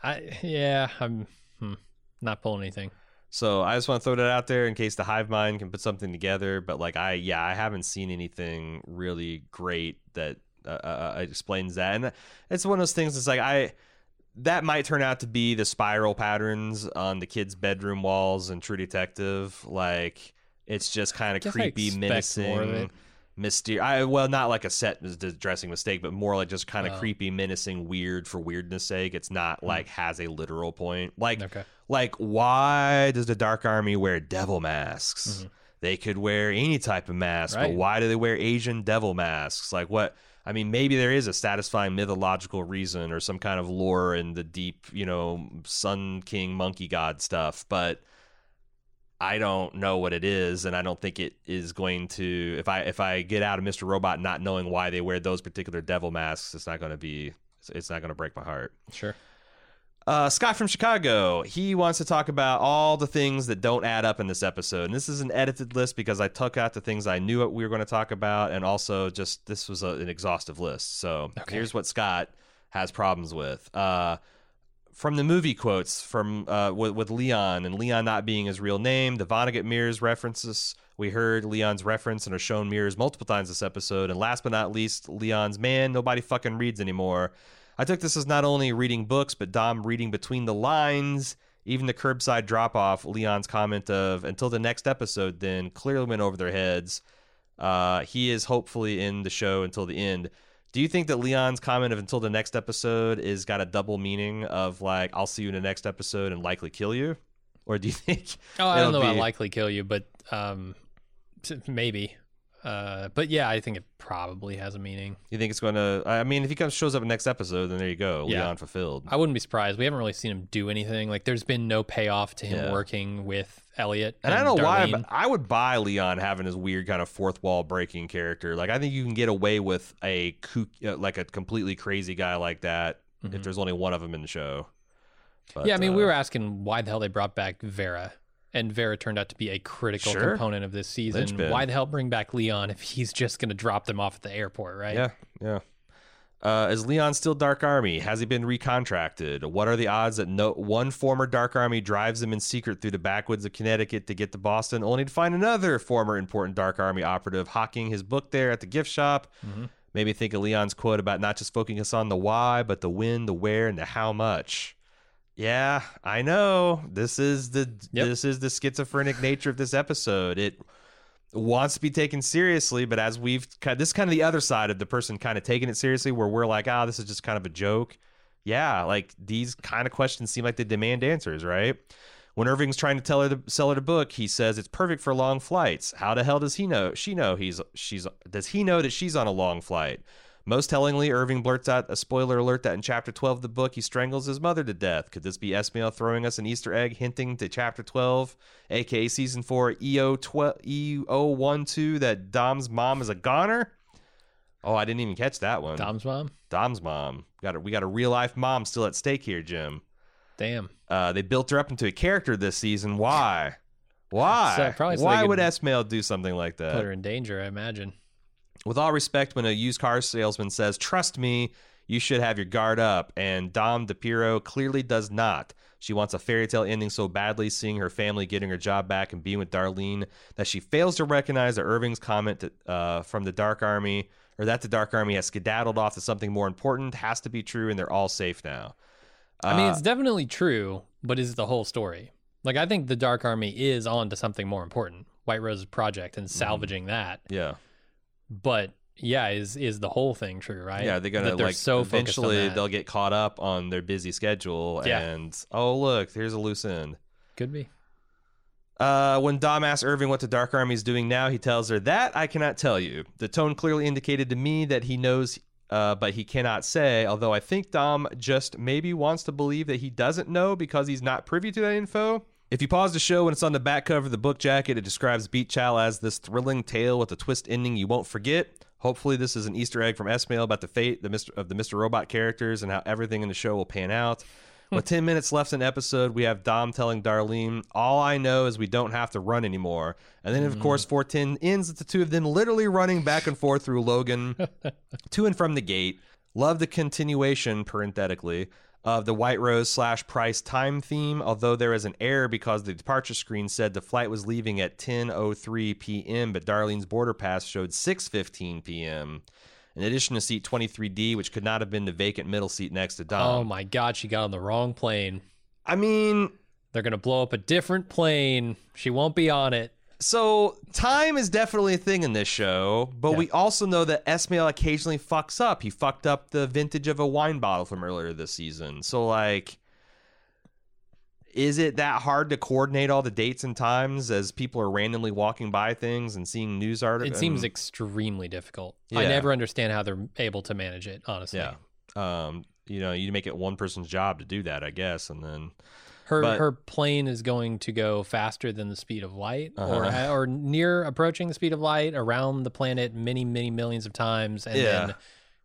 I, yeah, I'm hmm, not pulling anything. So I just want to throw that out there in case the hive mind can put something together. But like, I, yeah, I haven't seen anything really great that uh, uh, explains that. And it's one of those things that's like, I, that might turn out to be the spiral patterns on the kids' bedroom walls in True Detective. Like, it's just kind of creepy, menacing, mysterious. I, well, not like a set dressing mistake, but more like just kind of oh. creepy, menacing, weird for weirdness sake. It's not like has a literal point. Like, okay. like why does the Dark Army wear devil masks? Mm-hmm. They could wear any type of mask, right. but why do they wear Asian devil masks? Like, what? I mean, maybe there is a satisfying mythological reason or some kind of lore in the deep, you know, Sun King monkey god stuff, but I don't know what it is, and I don't think it is going to, if I if I get out of Mister Robot not knowing why they wear those particular devil masks, it's not going to be, it's not going to break my heart. Sure. Uh, Scott from Chicago, he wants to talk about all the things that don't add up in this episode. And this is an edited list because I took out the things I knew what we were going to talk about. And also just this was a, an exhaustive list. So okay. here's what Scott has problems with. Uh, from the movie quotes from uh, with, with Leon and Leon not being his real name, the Vonnegut mirrors references. We heard Leon's reference and are shown mirrors multiple times this episode. And last but not least, Leon's man, nobody fucking reads anymore. I took this as not only reading books, but Dom reading between the lines, even the curbside drop-off, Leon's comment of, until the next episode then, clearly went over their heads. Uh, he is hopefully in the show until the end. Do you think that Leon's comment of until the next episode is got a double meaning of, like, I'll see you in the next episode and likely kill you? Or do you think... Oh, I don't know be... I'll likely kill you, but um, maybe. Uh, but yeah, I think it probably has a meaning. You think it's going to? I mean, if he comes shows up in the next episode, then there you go, yeah. Leon fulfilled. I wouldn't be surprised. We haven't really seen him do anything. Like, there's been no payoff to him yeah. working with Elliot. And, and I don't know Darlene. why, but I would buy Leon having his weird kind of fourth wall breaking character. Like, I think you can get away with a like a completely crazy guy like that mm-hmm. if there's only one of them in the show. But, yeah, I mean, uh, we were asking why the hell they brought back Vera. And Vera turned out to be a critical sure. component of this season. Lynchpin. Why the hell bring back Leon if he's just going to drop them off at the airport, right? Yeah, yeah. Uh, is Leon still Dark Army? Has he been recontracted? What are the odds that no one former Dark Army drives him in secret through the backwoods of Connecticut to get to Boston, only to find another former important Dark Army operative hawking his book there at the gift shop? Mm-hmm. Made me think of Leon's quote about not just focusing us on the why, but the when, the where, and the how much. Yeah, I know. This is the yep. this is the schizophrenic nature of this episode. It wants to be taken seriously, but as we've this is kind of the other side of the person kind of taking it seriously, where we're like, ah, oh, this is just kind of a joke. Yeah, like these kind of questions seem like they demand answers, right? When Irving's trying to tell her to sell her the book, he says it's perfect for long flights. How the hell does he know? She know he's she's does he know that she's on a long flight? Most tellingly, Irving blurts out a spoiler alert that in Chapter twelve of the book, he strangles his mother to death. Could this be Esmail throwing us an Easter egg hinting to Chapter twelve, a k a. Season four, E O twelve, E O twelve, that Dom's mom is a goner? Oh, I didn't even catch that one. Dom's mom? Dom's mom. Got a, we got a real-life mom still at stake here, Jim. Damn. Uh, they built her up into a character this season. Why? Why? So, probably so Why would Esmail do something like that? Put her in danger, I imagine. With all respect, when a used car salesman says, trust me, you should have your guard up. And Dom DePiro clearly does not. She wants a fairy tale ending so badly, seeing her family getting her job back and being with Darlene, that she fails to recognize that Irving's comment that, uh, from the Dark Army, or that the Dark Army has skedaddled off to something more important, has to be true, and they're all safe now. Uh, I mean, it's definitely true, but is it the whole story? Like, I think the Dark Army is on to something more important, White Rose's project, and salvaging mm, that. Yeah. But yeah, is is the whole thing true, right? Yeah, they're gonna they're like so eventually they'll get caught up on their busy schedule yeah. and oh look, here's a loose end. Could be. Uh, when Dom asks Irving what the Dark Army is doing now, he tells her that I cannot tell you. The tone clearly indicated to me that he knows, uh, but he cannot say. Although I think Dom just maybe wants to believe that he doesn't know because he's not privy to that info. If you pause the show and it's on the back cover of the book jacket, it describes Beat Chow as this thrilling tale with a twist ending you won't forget. Hopefully this is an Easter egg from Esmail about the fate of the Mister Robot characters and how everything in the show will pan out. With ten minutes left in the episode, we have Dom telling Darlene, all I know is we don't have to run anymore. And then, of mm. course, four ten ends with the two of them literally running back and forth through Logan to and from the gate. Love the continuation, parenthetically. of the White Rose slash Price time theme, although there is an error because the departure screen said the flight was leaving at ten oh three p.m., but Darlene's boarder pass showed six fifteen p.m., in addition to seat twenty-three D, which could not have been the vacant middle seat next to Dom. Oh, my God. She got on the wrong plane. I mean... they're going to blow up a different plane. She won't be on it. So time is definitely a thing in this show, but yeah. we also know that Esmail occasionally fucks up. He fucked up the vintage of a wine bottle from earlier this season. So, like, is it that hard to coordinate all the dates and times as people are randomly walking by things and seeing news articles? It seems extremely difficult. Yeah. I never understand how they're able to manage it, honestly. Yeah. Um, you know, you make it one person's job to do that, I guess, and then... Her but, her plane is going to go faster than the speed of light, uh-huh. or or near approaching the speed of light, around the planet many, many millions of times, and yeah. then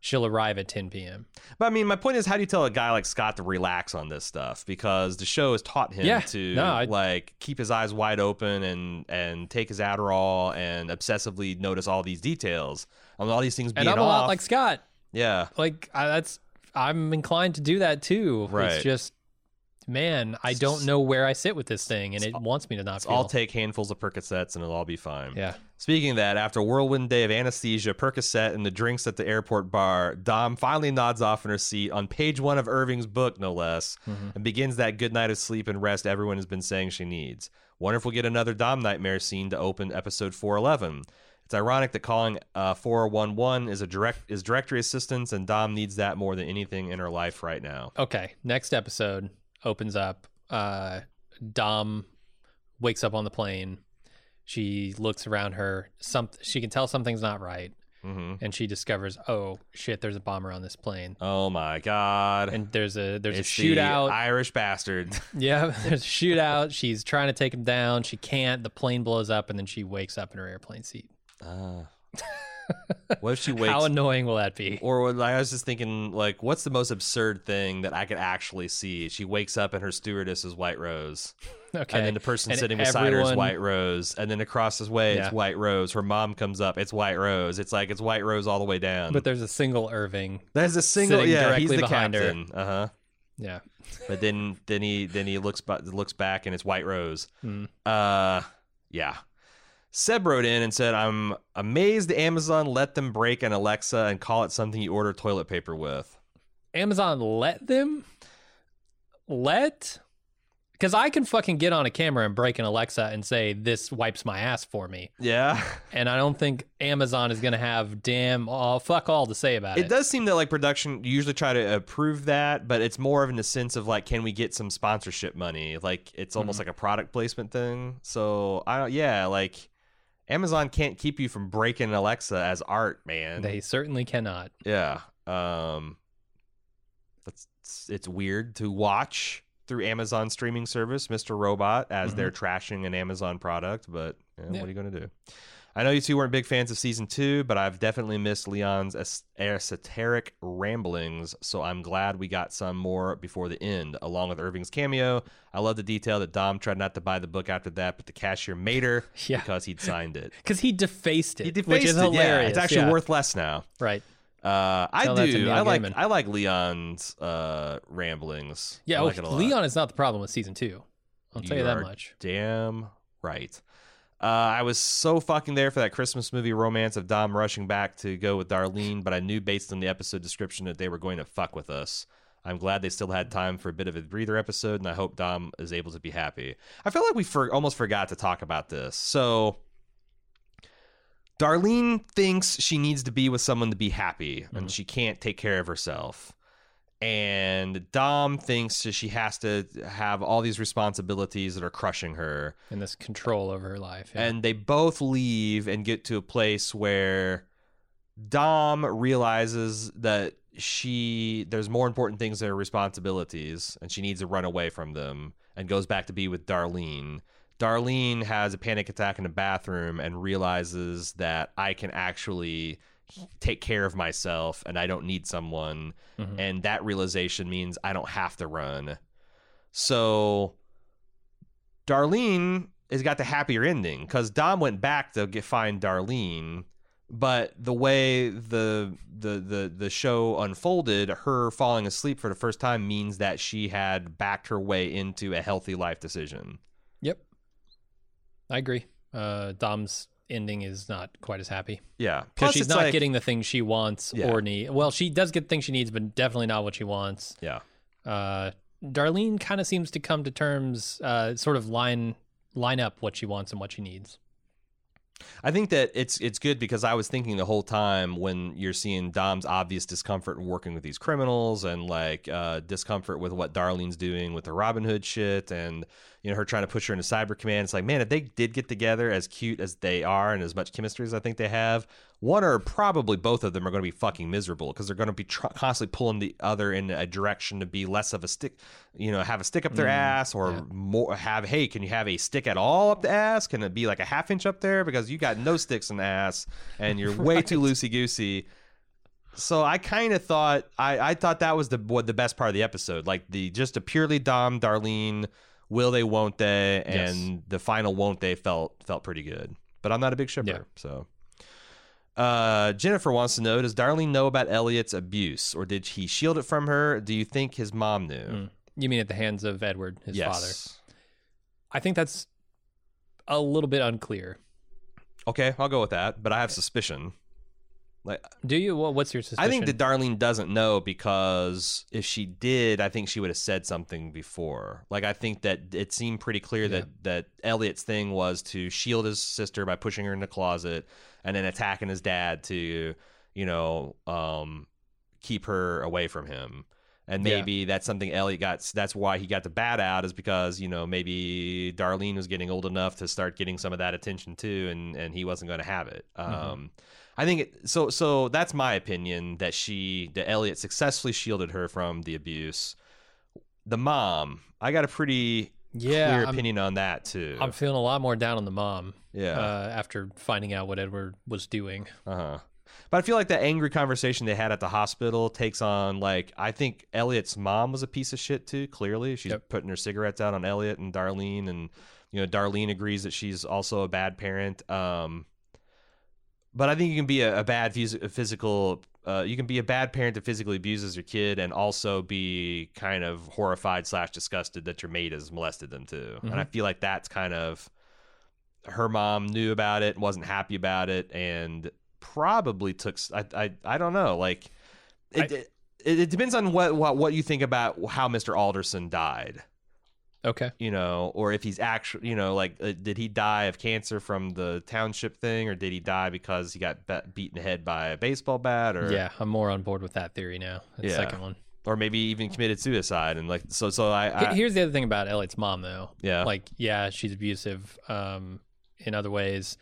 she'll arrive at ten p.m. But, I mean, my point is, how do you tell a guy like Scott to relax on this stuff? Because the show has taught him yeah, to, no, I, like, keep his eyes wide open and, and take his Adderall and obsessively notice all these details. I mean, all these things being off. And I'm a lot like Scott. Yeah. Like, I, that's I'm inclined to do that, too. Right. It's just... man, I don't know where I sit with this thing, and it wants me to not feel. I'll take handfuls of Percocets, and it'll all be fine. Yeah. Speaking of that, after a whirlwind day of anesthesia, Percocet, and the drinks at the airport bar, Dom finally nods off in her seat on page one of Irving's book, no less, mm-hmm. and begins that good night of sleep and rest everyone has been saying she needs. Wonder if we'll get another Dom nightmare scene to open episode four eleven. It's ironic that calling uh, four one one is a direct is directory assistance, and Dom needs that more than anything in her life right now. Okay, next episode. Opens up, uh, Dom wakes up on the plane. She looks around her. Some, she can tell something's not right. Mm-hmm. And she discovers, oh, shit, there's a bomber on this plane. Oh, my God. And there's a there's it's a shootout. The Irish bastard. Yeah, there's a shootout. She's trying to take him down. She can't. The plane blows up, and then she wakes up in her airplane seat. Ah. Uh. What if she wakes? How annoying will that be? Or what, I was just thinking, like, what's the most absurd thing that I could actually see? She wakes up and her stewardess is White Rose. Okay. And then the person and sitting everyone... beside her is White Rose. And then across his way, yeah. it's White Rose. Her mom comes up. It's White Rose. It's like, it's White Rose all the way down. But there's a single Irving. There's a single, yeah, he's the captain. Her. Uh-huh. Yeah. But then then he then he looks, looks back and it's White Rose. Mm. Uh, yeah. Seb wrote in and said, I'm amazed Amazon let them break an Alexa and call it something you order toilet paper with. Amazon let them? Let? Because I can fucking get on a camera and break an Alexa and say, this wipes my ass for me. Yeah. And I don't think Amazon is going to have damn all, fuck all to say about it. It does seem that, like, production usually try to approve that, but it's more of in the sense of, like, can we get some sponsorship money? Like, it's almost mm-hmm. like a product placement thing. So, I don't, yeah, like... Amazon can't keep you from breaking Alexa as art, man. They certainly cannot. Yeah. Um, it's, it's weird to watch through Amazon streaming service, Mister Robot, as mm-hmm. they're trashing an Amazon product, but yeah, yeah. what are you going to do? I know you two weren't big fans of season two, but I've definitely missed Leon's esoteric ramblings, so I'm glad we got some more before the end, along with Irving's cameo. I love the detail that Dom tried not to buy the book after that, but the cashier made her yeah. because he'd signed it. Because he defaced it, he defaced which is it. hilarious. Yeah, it's actually yeah. worth less now. Right. Uh, I Tell do. I like Gaiman. I like Leon's uh, ramblings. Yeah, I like well, it a lot. Leon is not the problem with season two. I'll you tell you that much. Damn right. Uh, I was so fucking there for that Christmas movie romance of Dom rushing back to go with Darlene, but I knew based on the episode description that they were going to fuck with us. I'm glad they still had time for a bit of a breather episode, and I hope Dom is able to be happy. I feel like we for- almost forgot to talk about this. So, Darlene thinks she needs to be with someone to be happy, mm-hmm. and she can't take care of herself. And Dom thinks she has to have all these responsibilities that are crushing her. And this control over her life. Yeah. And they both leave and get to a place where Dom realizes that she there's more important things that are responsibilities, and she needs to run away from them, and goes back to be with Darlene. Darlene has a panic attack in the bathroom and realizes that I can actually... take care of myself and I don't need someone. Mm-hmm. And that realization means I don't have to run. So Darlene has got the happier ending because Dom went back to get, find Darlene, But the way the, the the the show unfolded, her falling asleep for the first time means that she had backed her way into a healthy life decision. Yep. I agree. Uh, Dom's ending is not quite as happy. Yeah. Because she's not like, getting the things she wants yeah. or need. Well, she does get the things she needs, but definitely not what she wants. Yeah. Uh, Darlene kind of seems to come to terms, uh, sort of line line up what she wants and what she needs. I think that it's it's good because I was thinking the whole time when you're seeing Dom's obvious discomfort in working with these criminals and like uh, discomfort with what Darlene's doing with the Robin Hood shit and, you know, her trying to push her into Cyber Command. It's like, man, if they did get together, as cute as they are and as much chemistry as I think they have, one or probably both of them are going to be fucking miserable because they're going to be tr- constantly pulling the other in a direction to be less of a stick, you know, have a stick up their mm, ass or yeah. more have, hey, can you have a stick at all up the ass? Can it be like a half inch up there? Because you got no sticks in the ass and you're right. way too loosey-goosey. So I kind of thought, I, I thought that was the what the best part of the episode, like the just a purely Dom, Darlene, will they, won't they, and yes. the final won't they felt felt pretty good. But I'm not a big shipper, yeah. so... Uh, Jennifer wants to know, does Darlene know about Elliot's abuse or did he shield it from her? Do you think his mom knew? Mm. You mean at the hands of Edward, his yes. father? I think that's a little bit unclear. Okay, I'll go with that, but I have suspicion. Like, do you? Well, what's your suspicion? I think that Darlene doesn't know because if she did, I think she would have said something before. Like, I think that it seemed pretty clear yeah. that, that Elliot's thing was to shield his sister by pushing her in the closet and then attacking his dad to, you know, um, keep her away from him. And maybe yeah. that's something Elliot got. That's why he got the bat out is because, you know, maybe Darlene was getting old enough to start getting some of that attention too. And, and he wasn't going to have it. Um, mm-hmm. I think it, so. So that's my opinion that she, that Elliot successfully shielded her from the abuse. The mom, I got a pretty yeah, clear I'm, opinion on that too. I'm feeling a lot more down on the mom. Yeah. Uh, after finding out what Edward was doing. Uh huh. But I feel like that angry conversation they had at the hospital takes on like I think Elliot's mom was a piece of shit too. Clearly, she's yep. putting her cigarettes out on Elliot and Darlene, and you know Darlene agrees that she's also a bad parent. Um. But I think you can be a, a bad physical, uh, you can be a bad parent that physically abuses your kid and also be kind of horrified slash disgusted that your mate has molested them too. Mm-hmm. And I feel like that's kind of, her mom knew about it, wasn't happy about it, and probably took, I I, I don't know, like, it, I, it it depends on what, what what you think about how Mister Alderson died. Okay. You know, or if he's actually, you know, like, uh, did he die of cancer from the township thing, or did he die because he got be- beaten in the head by a baseball bat? Or yeah, I'm more on board with that theory now. The yeah. second one, or maybe even committed suicide, and like, so, so I, I. Here's the other thing about Elliot's mom, though. Yeah. Like, yeah, she's abusive, um, in other ways.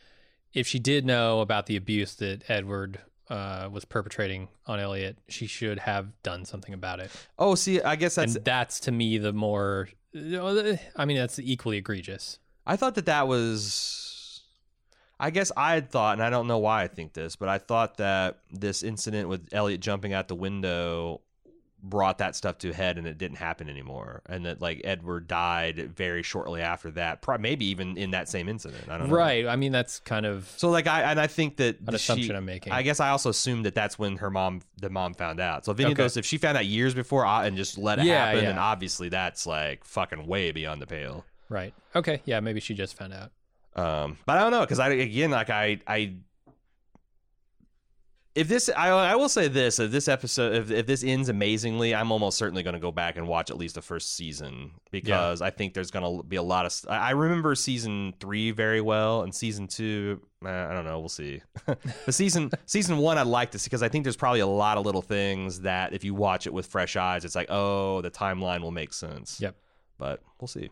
If she did know about the abuse that Edward uh was perpetrating on Elliot, she should have done something about it. Oh, see, I guess that's and that's to me the more. I mean, that's equally egregious. I thought that that was, I guess I had thought, and I don't know why I think this, but I thought that this incident with Elliot jumping out the window brought that stuff to a head and it didn't happen anymore. And that like Edward died very shortly after that, probably, maybe even in that same incident. I don't know. Right. I mean, that's kind of. So like, I, and I think that an assumption she, I'm making, I guess I also assumed that that's when her mom, the mom found out. So if any okay. of those, if she found out years before and just let it yeah, happen, yeah. then obviously that's like fucking way beyond the pale. Right. Okay. Yeah. Maybe she just found out. Um, but I don't know. Cause I, again, like I, I, If this, I, I will say this: if this episode, if, if this ends amazingly, I'm almost certainly going to go back and watch at least the first season because yeah. I think there's going to be a lot of. I remember season three very well, and season two, eh, I don't know, we'll see. But season season one, I like to see because I think there's probably a lot of little things that if you watch it with fresh eyes, it's like, oh, the timeline will make sense. Yep. But we'll see.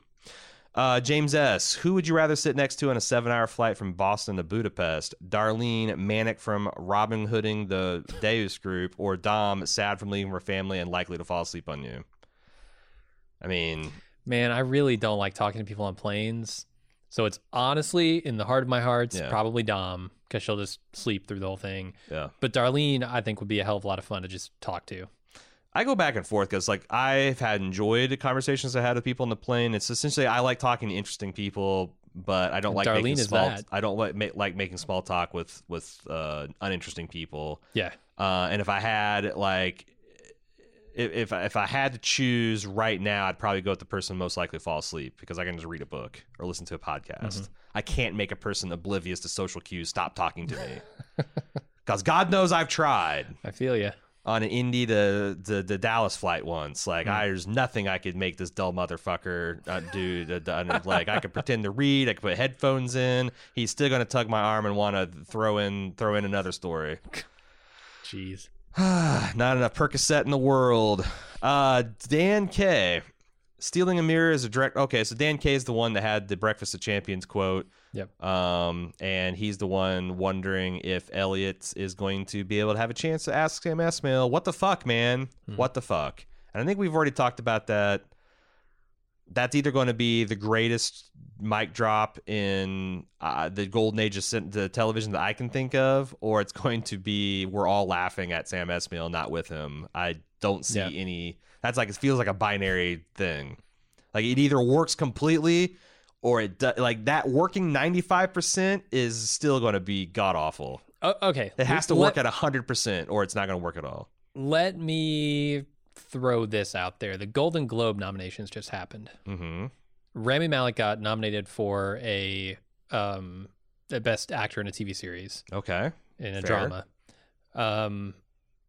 Uh, James S., who would you rather sit next to on a seven-hour flight from Boston to Budapest? Darlene, manic from Robin Hooding the Deus group, or Dom, sad from leaving her family and likely to fall asleep on you? I mean... Man, I really don't like talking to people on planes. So it's honestly, in the heart of my heart, yeah. probably Dom, because she'll just sleep through the whole thing. Yeah. But Darlene, I think, would be a hell of a lot of fun to just talk to. I go back and forth because, like, I've had enjoyed conversations I had with people on the plane. It's essentially I like talking to interesting people, but I don't like Darlene making is small. That. I don't like ma- like making small talk with with uh, uninteresting people. Yeah. Uh, and if I had like, if if I had to choose right now, I'd probably go with the person most likely to fall asleep, because I can just read a book or listen to a podcast. Mm-hmm. I can't make a person oblivious to social cues stop talking to me, because God knows I've tried. I feel you. On an Indy to the the Dallas flight once, like mm. I, there's nothing I could make this dull motherfucker uh, do. Uh, like I could pretend to read, I could put headphones in. He's still gonna tug my arm and want to throw in throw in another story. Jeez, not enough Percocet in the world. Uh, Dan K. Stealing a mirror is a direct... Okay, so Dan K is the one that had the Breakfast of Champions quote. Yep. Um, and he's the one wondering if Elliot is going to be able to have a chance to ask Sam Esmail, what the fuck, man? Mm-hmm. What the fuck? And I think we've already talked about that. That's either going to be the greatest mic drop in uh, the golden age of the television that I can think of, or it's going to be we're all laughing at Sam Esmail, not with him. I don't see yeah. any... That's like, it feels like a binary thing. Like it either works completely or it do, like that working ninety-five percent is still going to be god awful. Uh, okay. It has to let, work at one hundred percent or it's not going to work at all. Let me throw this out there. The Golden Globe nominations just happened. Mm-hmm. Rami Malek got nominated for a, um, a best actor in a T V series. Okay. In a Fair. drama. Um,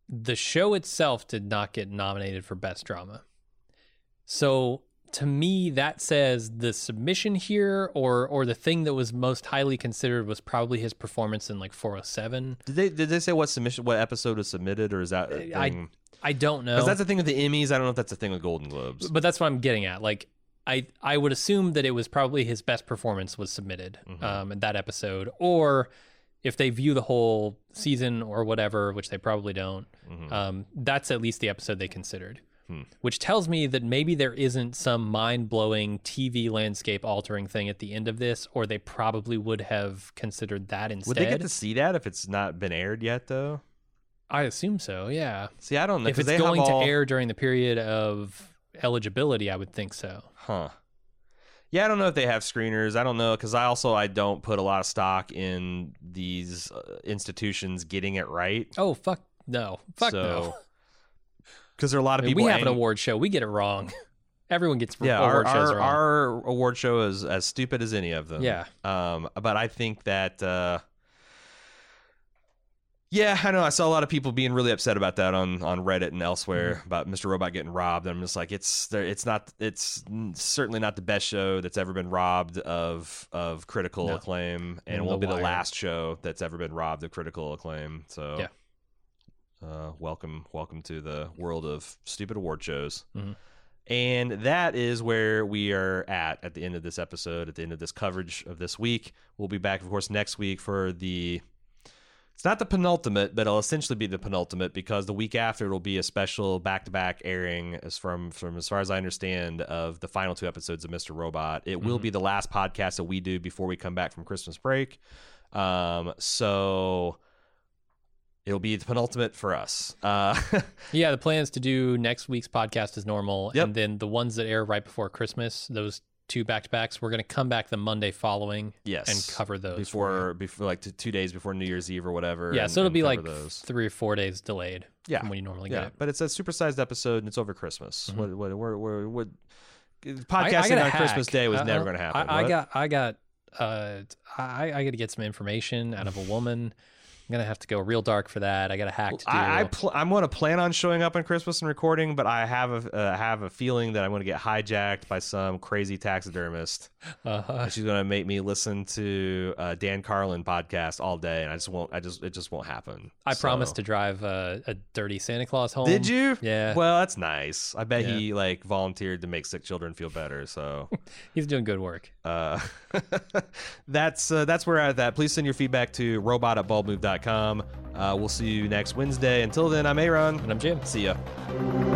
The show itself did not get nominated for best drama. So to me, that says the submission here or or the thing that was most highly considered was probably his performance in like four oh seven. Did they did they say what submission what episode was submitted, or is that a thing? I, I don't know. Because that's the thing with the Emmys. I don't know if that's the thing with Golden Globes. But that's what I'm getting at. Like I I would assume that it was probably his best performance was submitted mm-hmm. um, in that episode, or if they view the whole season or whatever, which they probably don't, mm-hmm. um, that's at least the episode they considered, hmm. which tells me that maybe there isn't some mind-blowing T V landscape-altering thing at the end of this, or they probably would have considered that instead. Would they get to see that if it's not been aired yet, though? I assume so, yeah. See, I don't know. If it's they going all... to air during the period of eligibility, I would think so. Huh. Yeah, I don't know if they have screeners. I don't know, because I also I don't put a lot of stock in these uh, institutions getting it right. Oh, fuck no. Fuck so, no. Because there are a lot of I mean, people... We have ang- an award show. We get it wrong. Everyone gets yeah, award our, shows our, wrong. Our award show is as stupid as any of them. Yeah. Um, but I think that... Uh, yeah, I know. I saw a lot of people being really upset about that on, on Reddit and elsewhere mm-hmm. about Mister Robot getting robbed. I'm just like, it's it's not it's certainly not the best show that's ever been robbed of of critical no. acclaim, and it won't be the last show that's ever been robbed of critical acclaim. So, yeah. uh, welcome welcome to the world of stupid award shows, mm-hmm. and that is where we are at at the end of this episode, at the end of this coverage of this week. We'll be back, of course, next week for the. It's not the penultimate, but it'll essentially be the penultimate, because the week after it'll be a special back-to-back airing as from, from as far as I understand of the final two episodes of Mister Robot. It mm-hmm. will be the last podcast that we do before we come back from Christmas break. Um, so it'll be the penultimate for us. Uh, yeah, the plan is to do next week's podcast as normal. Yep. And then the ones that air right before Christmas, those two back-to-backs, we're going to come back the Monday following yes. and cover those before before like two days before New Year's Eve or whatever. Yeah, and, so it'll be like those. three or four days delayed yeah. from when you normally yeah. get it. But it's a supersized episode and it's over Christmas. Mm-hmm. What, what, what, what, what, podcasting I, I on hack. Christmas Day was uh, never going to happen. I, I got, I got, uh, I, I got to get some information out of a woman. I'm going to have to go real dark for that. I got a hack to do. I, I pl- I'm going to plan on showing up on Christmas and recording, but I have a, uh, have a feeling that I'm going to get hijacked by some crazy taxidermist. Uh-huh. She's going to make me listen to uh, Dan Carlin podcast all day, and I just won't. I just it just won't happen. I so. promised to drive a, a dirty Santa Claus home. Did you? Yeah. Well, that's nice. I bet yeah. he like volunteered to make sick children feel better. So he's doing good work. Uh, that's uh, that's where we're at. That please send your feedback to robot at bald move dot com. Uh, we'll see you next Wednesday. Until then, I'm Aaron. And I'm Jim. See ya.